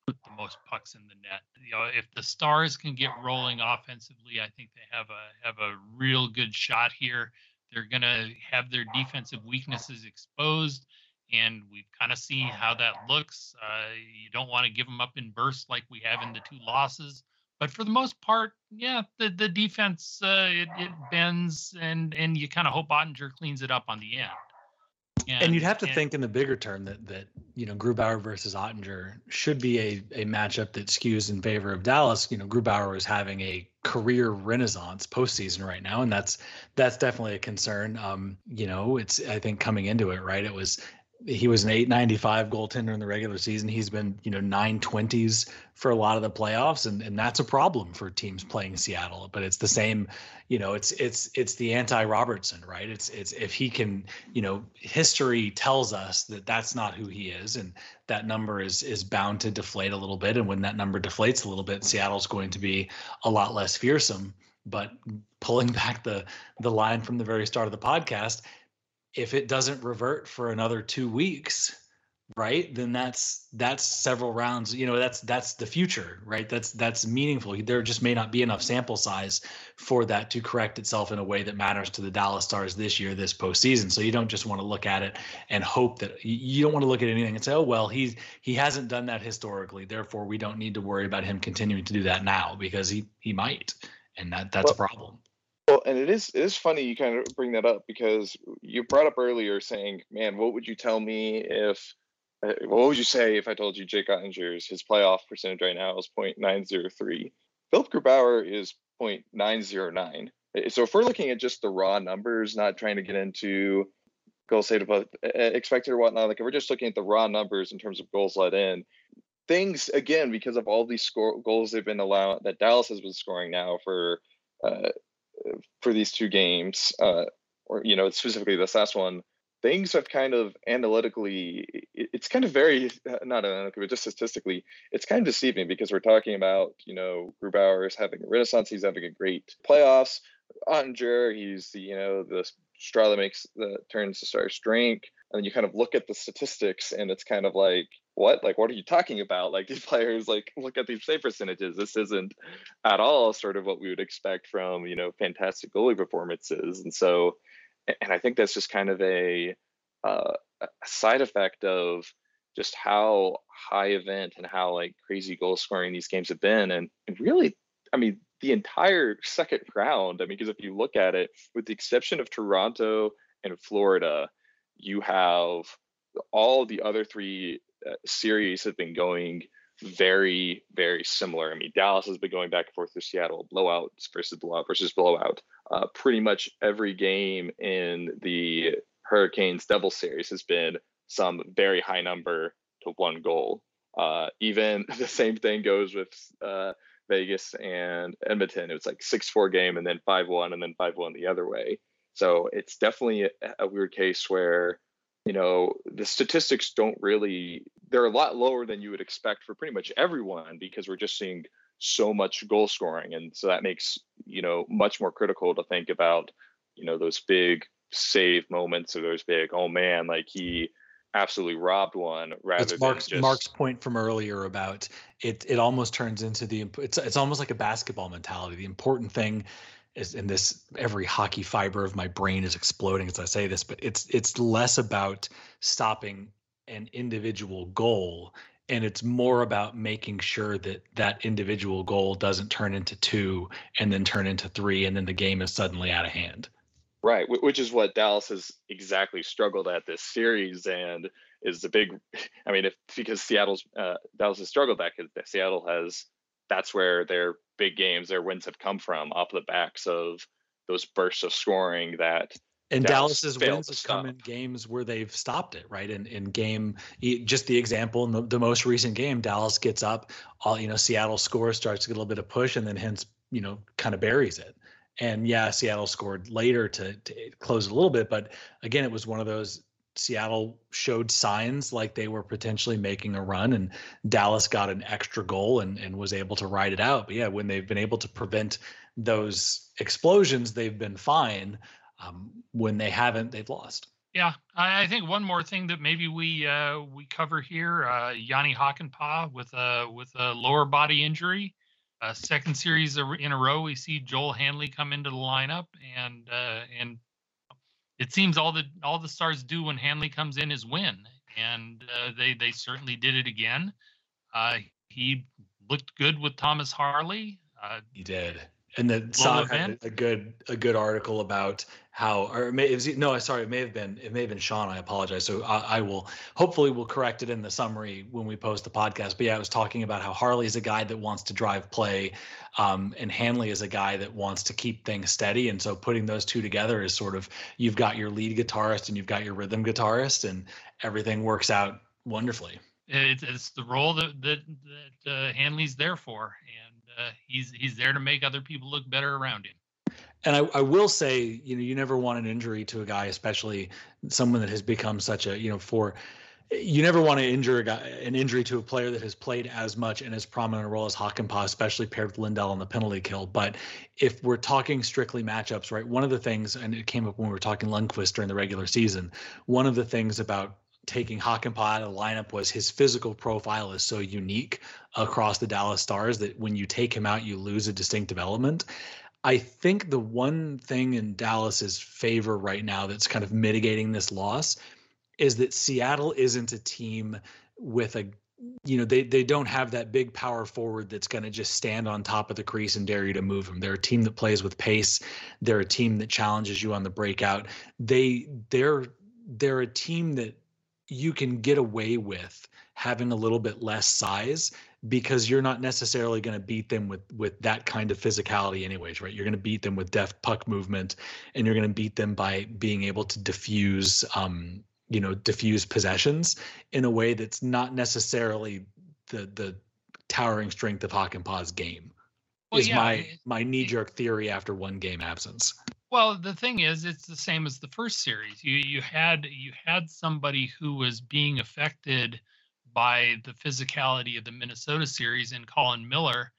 put the most pucks in the net. You know, if the Stars can get rolling offensively, I think they have a have a real good shot here. They're going to have their defensive weaknesses exposed, and we've kind of seen how that looks. Uh, you don't want to give them up in bursts like we have in the two losses. But for the most part, yeah, the, the defense, uh, it, it bends, and, and you kind of hope Oettinger cleans it up on the end. And, and you'd have to and, think in the bigger term that, that you know, Grubauer versus Oettinger should be a, a matchup that skews in favor of Dallas. You know, Grubauer is having a career renaissance postseason right now, and that's that's definitely a concern. Um, you know, it's I think coming into it, right, it was he was an eight ninety-five goaltender in the regular season. He's been, you know, nine twenties for a lot of the playoffs, and, and that's a problem for teams playing Seattle. But it's the same, you know, it's it's it's the anti-Robertson, right? It's it's if he can, you know, history tells us that that's not who he is, and that number is is bound to deflate a little bit. And when that number deflates a little bit, Seattle's going to be a lot less fearsome. But pulling back the the line from the very start of the podcast, if it doesn't revert for another two weeks, right, then that's that's several rounds. You know, that's that's the future, right? That's that's meaningful. There just may not be enough sample size for that to correct itself in a way that matters to the Dallas Stars this year, this postseason. So you don't just want to look at it and hope that you don't want to look at anything and say, oh, well, he he hasn't done that historically, therefore we don't need to worry about him continuing to do that now, because he he might, and that that's well, a problem. Well, and it is it is funny you kind of bring that up, because you brought up earlier saying, man, what would you tell me if, what would you say if I told you Jake Oettinger's, his playoff percentage right now is point nine oh three. Philipp Grubauer is point nine oh nine. So if we're looking at just the raw numbers, not trying to get into goals saved above expected or whatnot, like if we're just looking at the raw numbers in terms of goals let in, things, again, because of all these score, goals they've been allowing, that Dallas has been scoring now for, uh, for these two games, uh, or, you know, specifically this last one, things have kind of analytically, it, it's kind of very, not analytically, but just statistically, it's kind of deceiving, because we're talking about, you know, Grubauer is having a renaissance, he's having a great playoffs, Oettinger, he's the, you know, the straw that makes the turns the Stars drink, and you kind of look at the statistics, and it's kind of like, what? Like, what are you talking about? Like, these players, like, look at these save percentages. This isn't at all sort of what we would expect from, you know, fantastic goalie performances. And so, and I think that's just kind of a, uh, a side effect of just how high event and how, like, crazy goal scoring these games have been. And really, I mean, the entire second round, I mean, because if you look at it, with the exception of Toronto and Florida, you have all the other three Uh, series have been going very, very similar. I mean, Dallas has been going back and forth to Seattle, blowouts versus blowout versus blowout. Uh, pretty much every game in the Hurricanes Devils series has been some very high number to one goal. Uh, even the same thing goes with uh, Vegas and Edmonton. It was like six four game, and then five one, and then five one the other way. So it's definitely a, a weird case where, you know, the statistics don't really, they're a lot lower than you would expect for pretty much everyone, because we're just seeing so much goal scoring. And so that makes, you know, much more critical to think about, you know, those big save moments, or those big, oh man, like he absolutely robbed one, rather That's Mark's, than just Mark's point from earlier about it. It almost turns into the, it's, it's almost like a basketball mentality. The important thing is, in this, every hockey fiber of my brain is exploding as I say this, but it's it's less about stopping an individual goal, and it's more about making sure that that individual goal doesn't turn into two, and then turn into three, and then the game is suddenly out of hand. Right, which is what Dallas has exactly struggled at this series, and is the big, I mean, if because Seattle's uh, Dallas has struggled back, Seattle has, that's where their big games, their wins have come from, off the backs of those bursts of scoring that. And Dallas Dallas's wins have come in games where they've stopped it, right? In in game, just the example in the, the most recent game, Dallas gets up, all you know, Seattle scores, starts to get a little bit of push, and then Hintz, you know, kind of buries it. And yeah, Seattle scored later to, to close a little bit, but again, it was one of those. Seattle showed signs like they were potentially making a run, and Dallas got an extra goal and, and was able to ride it out. But yeah, when they've been able to prevent those explosions, they've been fine. Um, when they haven't, they've lost. Yeah, I, I think one more thing that maybe we uh, we cover here: uh, Yanni Hakanpaa with a with a lower body injury. Uh, second series in a row, we see Joel Hanley come into the lineup, and uh, and it seems all the all the Stars do when Hanley comes in is win, and uh, they they certainly did it again. Uh, he looked good with Thomas Harley. Uh, he did. And then Saad had a good a good article about how, or it may, it was, no, sorry, it may have been it may have been Sean. I apologize. So I, I will hopefully we'll correct it in the summary when we post the podcast. But yeah, I was talking about how Harley is a guy that wants to drive play, um, and Hanley is a guy that wants to keep things steady. And so putting those two together is sort of, you've got your lead guitarist and you've got your rhythm guitarist, and everything works out wonderfully. It's, it's the role that that, that uh, Hanley's there for. And Uh, he's he's there to make other people look better around him. And I, I will say, you know, you never want an injury to a guy, especially someone that has become such a, you know, for, you never want to injure a guy, an injury to a player that has played as much and as prominent a role as Hakanpaa, especially paired with Lindell on the penalty kill. But if we're talking strictly matchups, right, one of the things, and it came up when we were talking Lundqvist during the regular season, one of the things about taking Hakanpaa out of the lineup was his physical profile is so unique across the Dallas Stars that when you take him out, you lose a distinctive element. I think the one thing in Dallas's favor right now that's kind of mitigating this loss is that Seattle isn't a team with a, you know, they they don't have that big power forward that's going to just stand on top of the crease and dare you to move him. They're a team that plays with pace. They're a team that challenges you on the breakout. They they're they're a team that you can get away with having a little bit less size because you're not necessarily going to beat them with, with that kind of physicality anyways, right? You're going to beat them with deft puck movement, and you're going to beat them by being able to diffuse, um, you know, diffuse possessions in a way that's not necessarily the, the towering strength of Hakanpaa's game. Well, is yeah, my, my knee-jerk theory after one game absence. Well, the thing is, it's the same as the first series. You you had you had somebody who was being affected by the physicality of the Minnesota series in Colin Miller,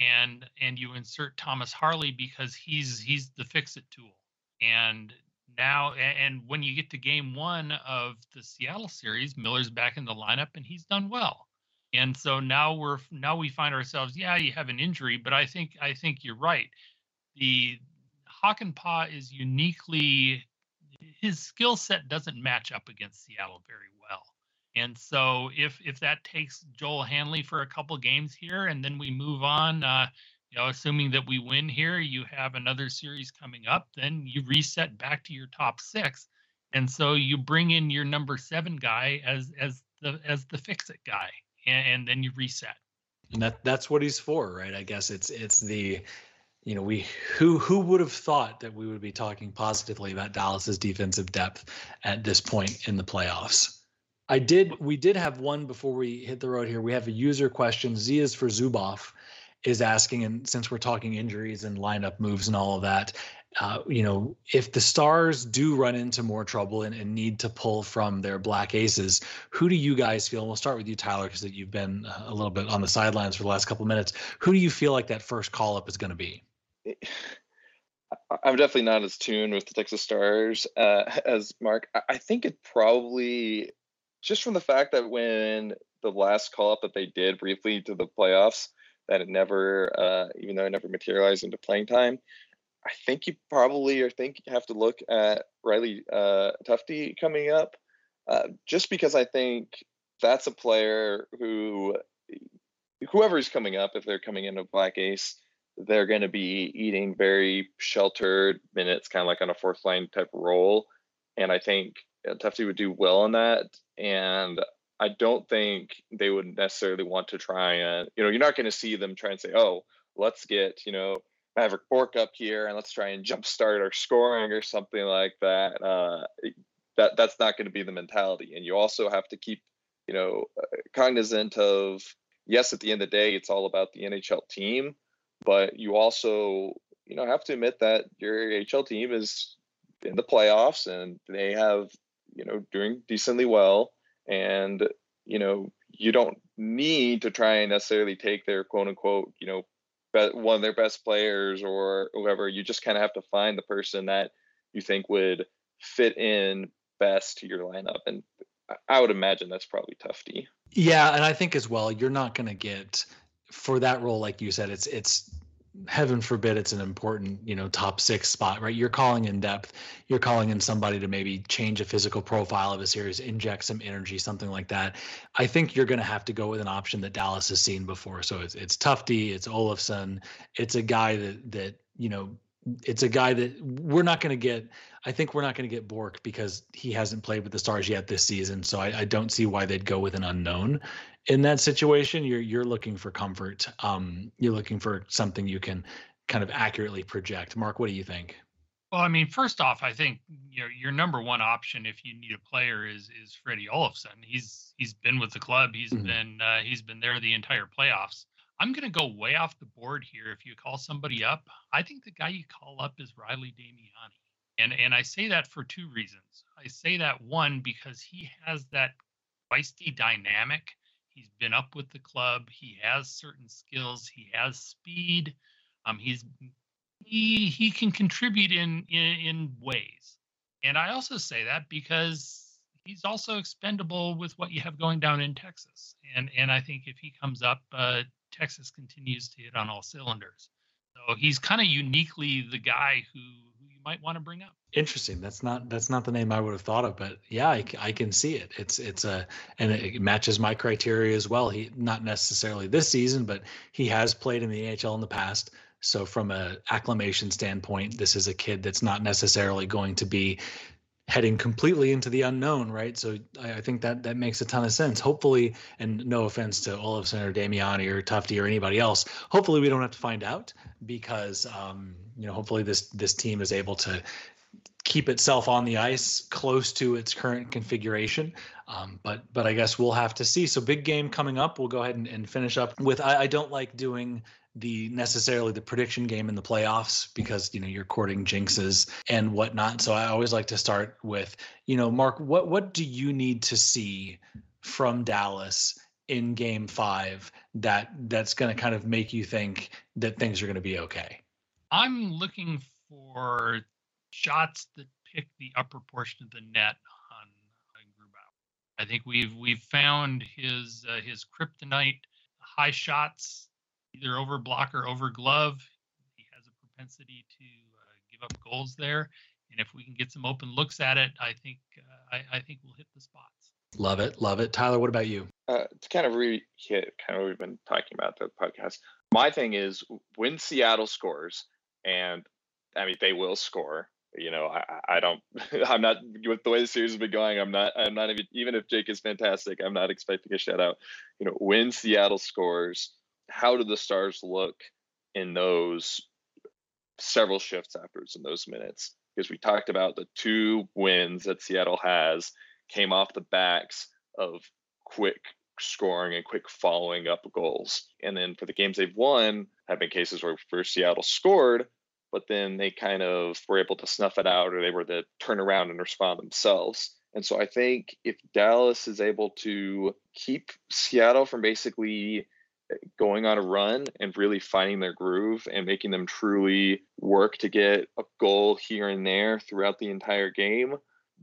and and you insert Thomas Harley because he's he's the fix-it tool. And now, and when you get to game one of the Seattle series, Miller's back in the lineup and he's done well. And so now we're now we find ourselves, yeah, you have an injury, but I think I think you're right. The Hakanpaa is uniquely, his skill set doesn't match up against Seattle very well. And so if if that takes Joel Hanley for a couple games here and then we move on, uh, you know, assuming that we win here, you have another series coming up, then you reset back to your top six. And so you bring in your number seven guy as as the as the fix-it guy, and, and then you reset. And that that's what he's for, right? I guess it's it's the... You know, we who who would have thought that we would be talking positively about Dallas's defensive depth at this point in the playoffs? I did. We did have one before we hit the road here. We have a user question. Z is for Zuboff is asking, and since we're talking injuries and lineup moves and all of that, uh, you know, if the Stars do run into more trouble and, and need to pull from their black aces, who do you guys feel? And we'll start with you, Tyler, because you've been a little bit on the sidelines for the last couple of minutes. Who do you feel like that first call up is going to be? I'm definitely not as tuned with the Texas Stars uh, as Mark. I think it probably, just from the fact that when the last call-up that they did briefly to the playoffs, that it never, uh, even though it never materialized into playing time, I think you probably or think you have to look at Riley uh, Tufte coming up, uh, just because I think that's a player who, whoever's coming up, if they're coming in a black ace, they're going to be eating very sheltered minutes, kind of like on a fourth line type role. And I think Tufte would do well on that. And I don't think they would necessarily want to try and, you know, you're not going to see them try and say, oh, let's get, you know, Maverick Bork up here and let's try and jumpstart our scoring or something like that. Uh, that that's not going to be the mentality. And you also have to keep, you know, cognizant of, yes, at the end of the day, it's all about the N H L team, but you also, you know, have to admit that your A H L team is in the playoffs and they have, you know, doing decently well. And, you know, you don't need to try and necessarily take their quote unquote, you know, one of their best players or whoever. You just kind of have to find the person that you think would fit in best to your lineup. And I would imagine that's probably Tufte. Yeah. And I think as well, you're not going to get for that role. Like you said, it's, it's, heaven forbid it's an important, you know, top six spot, right? You're calling in depth. You're calling in somebody to maybe change a physical profile of a series, inject some energy, something like that. I think you're going to have to go with an option that Dallas has seen before. So it's, it's Tufte, it's Olofsson. It's a guy that, that, you know, it's a guy that we're not going to get. I think we're not going to get Bork because he hasn't played with the Stars yet this season. So I, I don't see why they'd go with an unknown in that situation. You're, you're looking for comfort. Um, you're looking for something you can kind of accurately project. Mark, what do you think? Well, I mean, first off, I think, you know, your number one option if you need a player is, is Freddie Olofsson. He's, he's been with the club. He's mm-hmm. been, uh, he's been there the entire playoffs. I'm going to go way off the board here. If you call somebody up, I think the guy you call up is Riley Damiani. And and I say that for two reasons. I say that, one, because he has that feisty dynamic. He's been up with the club. He has certain skills. He has speed. Um, he's he he can contribute in, in, in ways. And I also say that because he's also expendable with what you have going down in Texas. And, and I think if he comes up, uh, Texas continues to hit on all cylinders. So he's kind of uniquely the guy who, who you might want to bring up. Interesting. That's not that's not the name I would have thought of, but yeah, I, I can see it. It's it's a and it matches my criteria as well. He not necessarily this season, but he has played in the N H L in the past. So from a acclimation standpoint, this is a kid that's not necessarily going to be heading completely into the unknown, right? So I, I think that that makes a ton of sense. Hopefully, and no offense to Olofsson or Damiani or Tufte or anybody else, hopefully we don't have to find out because, um, you know, hopefully this this team is able to keep itself on the ice close to its current configuration. Um, but but I guess we'll have to see. So big game coming up. We'll go ahead and, and finish up with, I, I don't like doing the necessarily the prediction game in the playoffs because, you know, you're courting jinxes and whatnot. So I always like to start with, you know, Mark, what, what do you need to see from Dallas in game five that that's going to kind of make you think that things are going to be okay? I'm looking for shots that pick the upper portion of the net on Grubauer. I think we've, we've found his, uh, his kryptonite, high shots, either over block or over glove. He has a propensity to uh, give up goals there. And if we can get some open looks at it, I think uh, I, I think we'll hit the spots. Love it. Love it. Tyler, what about you? Uh, to kind of re-hit kind of what we've been talking about the podcast, my thing is when Seattle scores, and I mean, they will score. You know, I, I don't, I'm not, with the way the series has been going, I'm not, I'm not even, even if Jake is fantastic, I'm not expecting a shutout. You know, when Seattle scores, how do the Stars look in those several shifts afterwards in those minutes? Because we talked about the two wins that Seattle has came off the backs of quick scoring and quick following up goals. And then for the games they've won have been cases where first Seattle scored, but then they kind of were able to snuff it out or they were to turn around and respond themselves. And so I think if Dallas is able to keep Seattle from basically going on a run and really finding their groove and making them truly work to get a goal here and there throughout the entire game,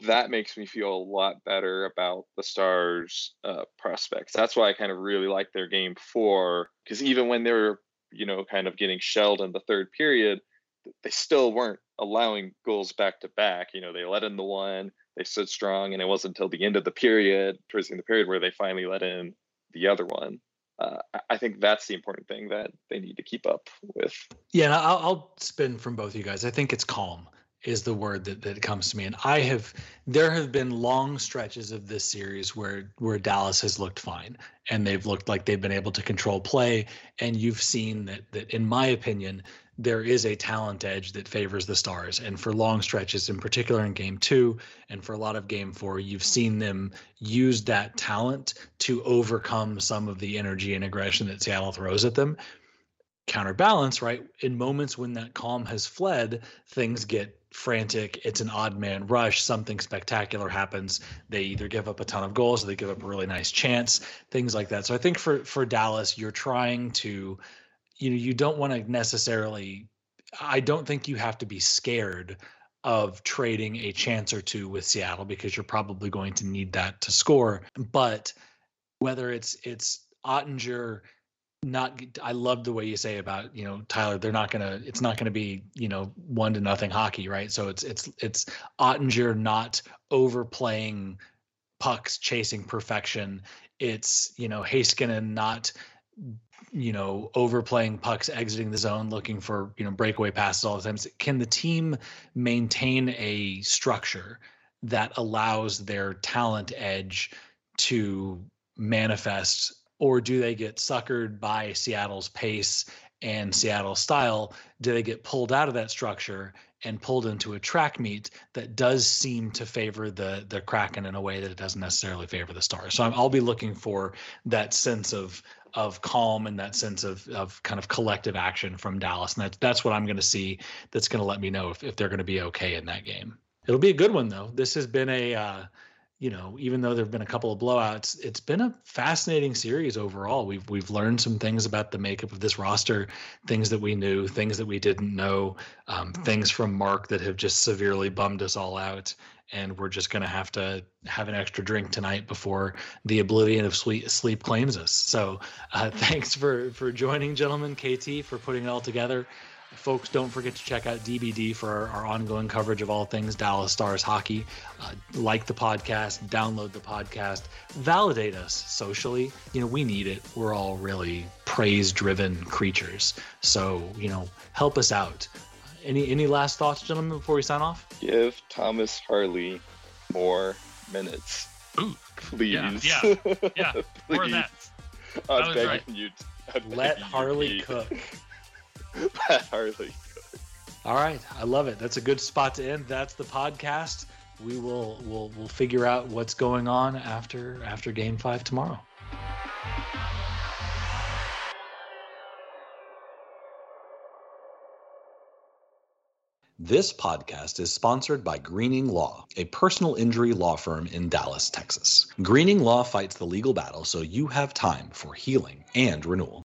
that makes me feel a lot better about the Stars' uh, prospects. That's why I kind of really like their game four, because even when they were, you know, kind of getting shelled in the third period, they still weren't allowing goals back to back. You know, they let in the one, they stood strong, and it wasn't until the end of the period, towards the end of the period, where they finally let in the other one. Uh, I think that's the important thing that they need to keep up with. Yeah, and I'll, I'll spin from both of you guys. I think it's calm is the word that, that comes to me. And I have there have been long stretches of this series where where Dallas has looked fine and they've looked like they've been able to control play. And you've seen that, that in my opinion, there is a talent edge that favors the Stars. And for long stretches, in particular in game two and for a lot of game four, you've seen them use that talent to overcome some of the energy and aggression that Seattle throws at them. Counterbalance, right? In moments when that calm has fled, things get frantic. It's an odd man rush. Something spectacular happens. They either give up a ton of goals or they give up a really nice chance, things like that. So I think for, for Dallas, you're trying to... You know, you don't want to necessarily, I don't think you have to be scared of trading a chance or two with Seattle because you're probably going to need that to score. But whether it's it's Oettinger, not, I love the way you say about, you know, Tyler, they're not going to, it's not going to be, you know, one to nothing hockey, right? So it's, it's, it's Oettinger not overplaying pucks, chasing perfection. It's, you know, Heiskanen not, you know, overplaying pucks, exiting the zone, looking for, you know, breakaway passes all the time. Can the team maintain a structure that allows their talent edge to manifest, or do they get suckered by Seattle's pace and Seattle style? Do they get pulled out of that structure and pulled into a track meet that does seem to favor the the Kraken in a way that it doesn't necessarily favor the Stars? So I'm, I'll be looking for that sense of of calm and that sense of of kind of collective action from Dallas. And that's, that's what I'm going to see. That's going to let me know if, if they're going to be okay in that game. It'll be a good one, though. This has been a, uh, you know, even though there've been a couple of blowouts, it's been a fascinating series overall. We've, we've learned some things about the makeup of this roster, things that we knew, things that we didn't know, um, things from Mark that have just severely bummed us all out. And we're just going to have to have an extra drink tonight before the oblivion of sweet sleep claims us. So uh, thanks for, for joining, gentlemen, K T, for putting it all together. Folks, don't forget to check out D B D for our, our ongoing coverage of all things Dallas Stars hockey. Uh, like the podcast, download the podcast, validate us socially. You know, we need it. We're all really praise-driven creatures. So, you know, help us out. Any any last thoughts, gentlemen, before we sign off? Give Thomas Harley more minutes. Ooh, please. Yeah, yeah, yeah. Please. More of that. I was, I was begging right. you. I begging Let Harley you. cook. Let Harley cook. All right, I love it. That's a good spot to end. That's the podcast. We will we'll we'll figure out what's going on after after Game Five tomorrow. This podcast is sponsored by Greening Law, a personal injury law firm in Dallas, Texas. Greening Law fights the legal battle so you have time for healing and renewal.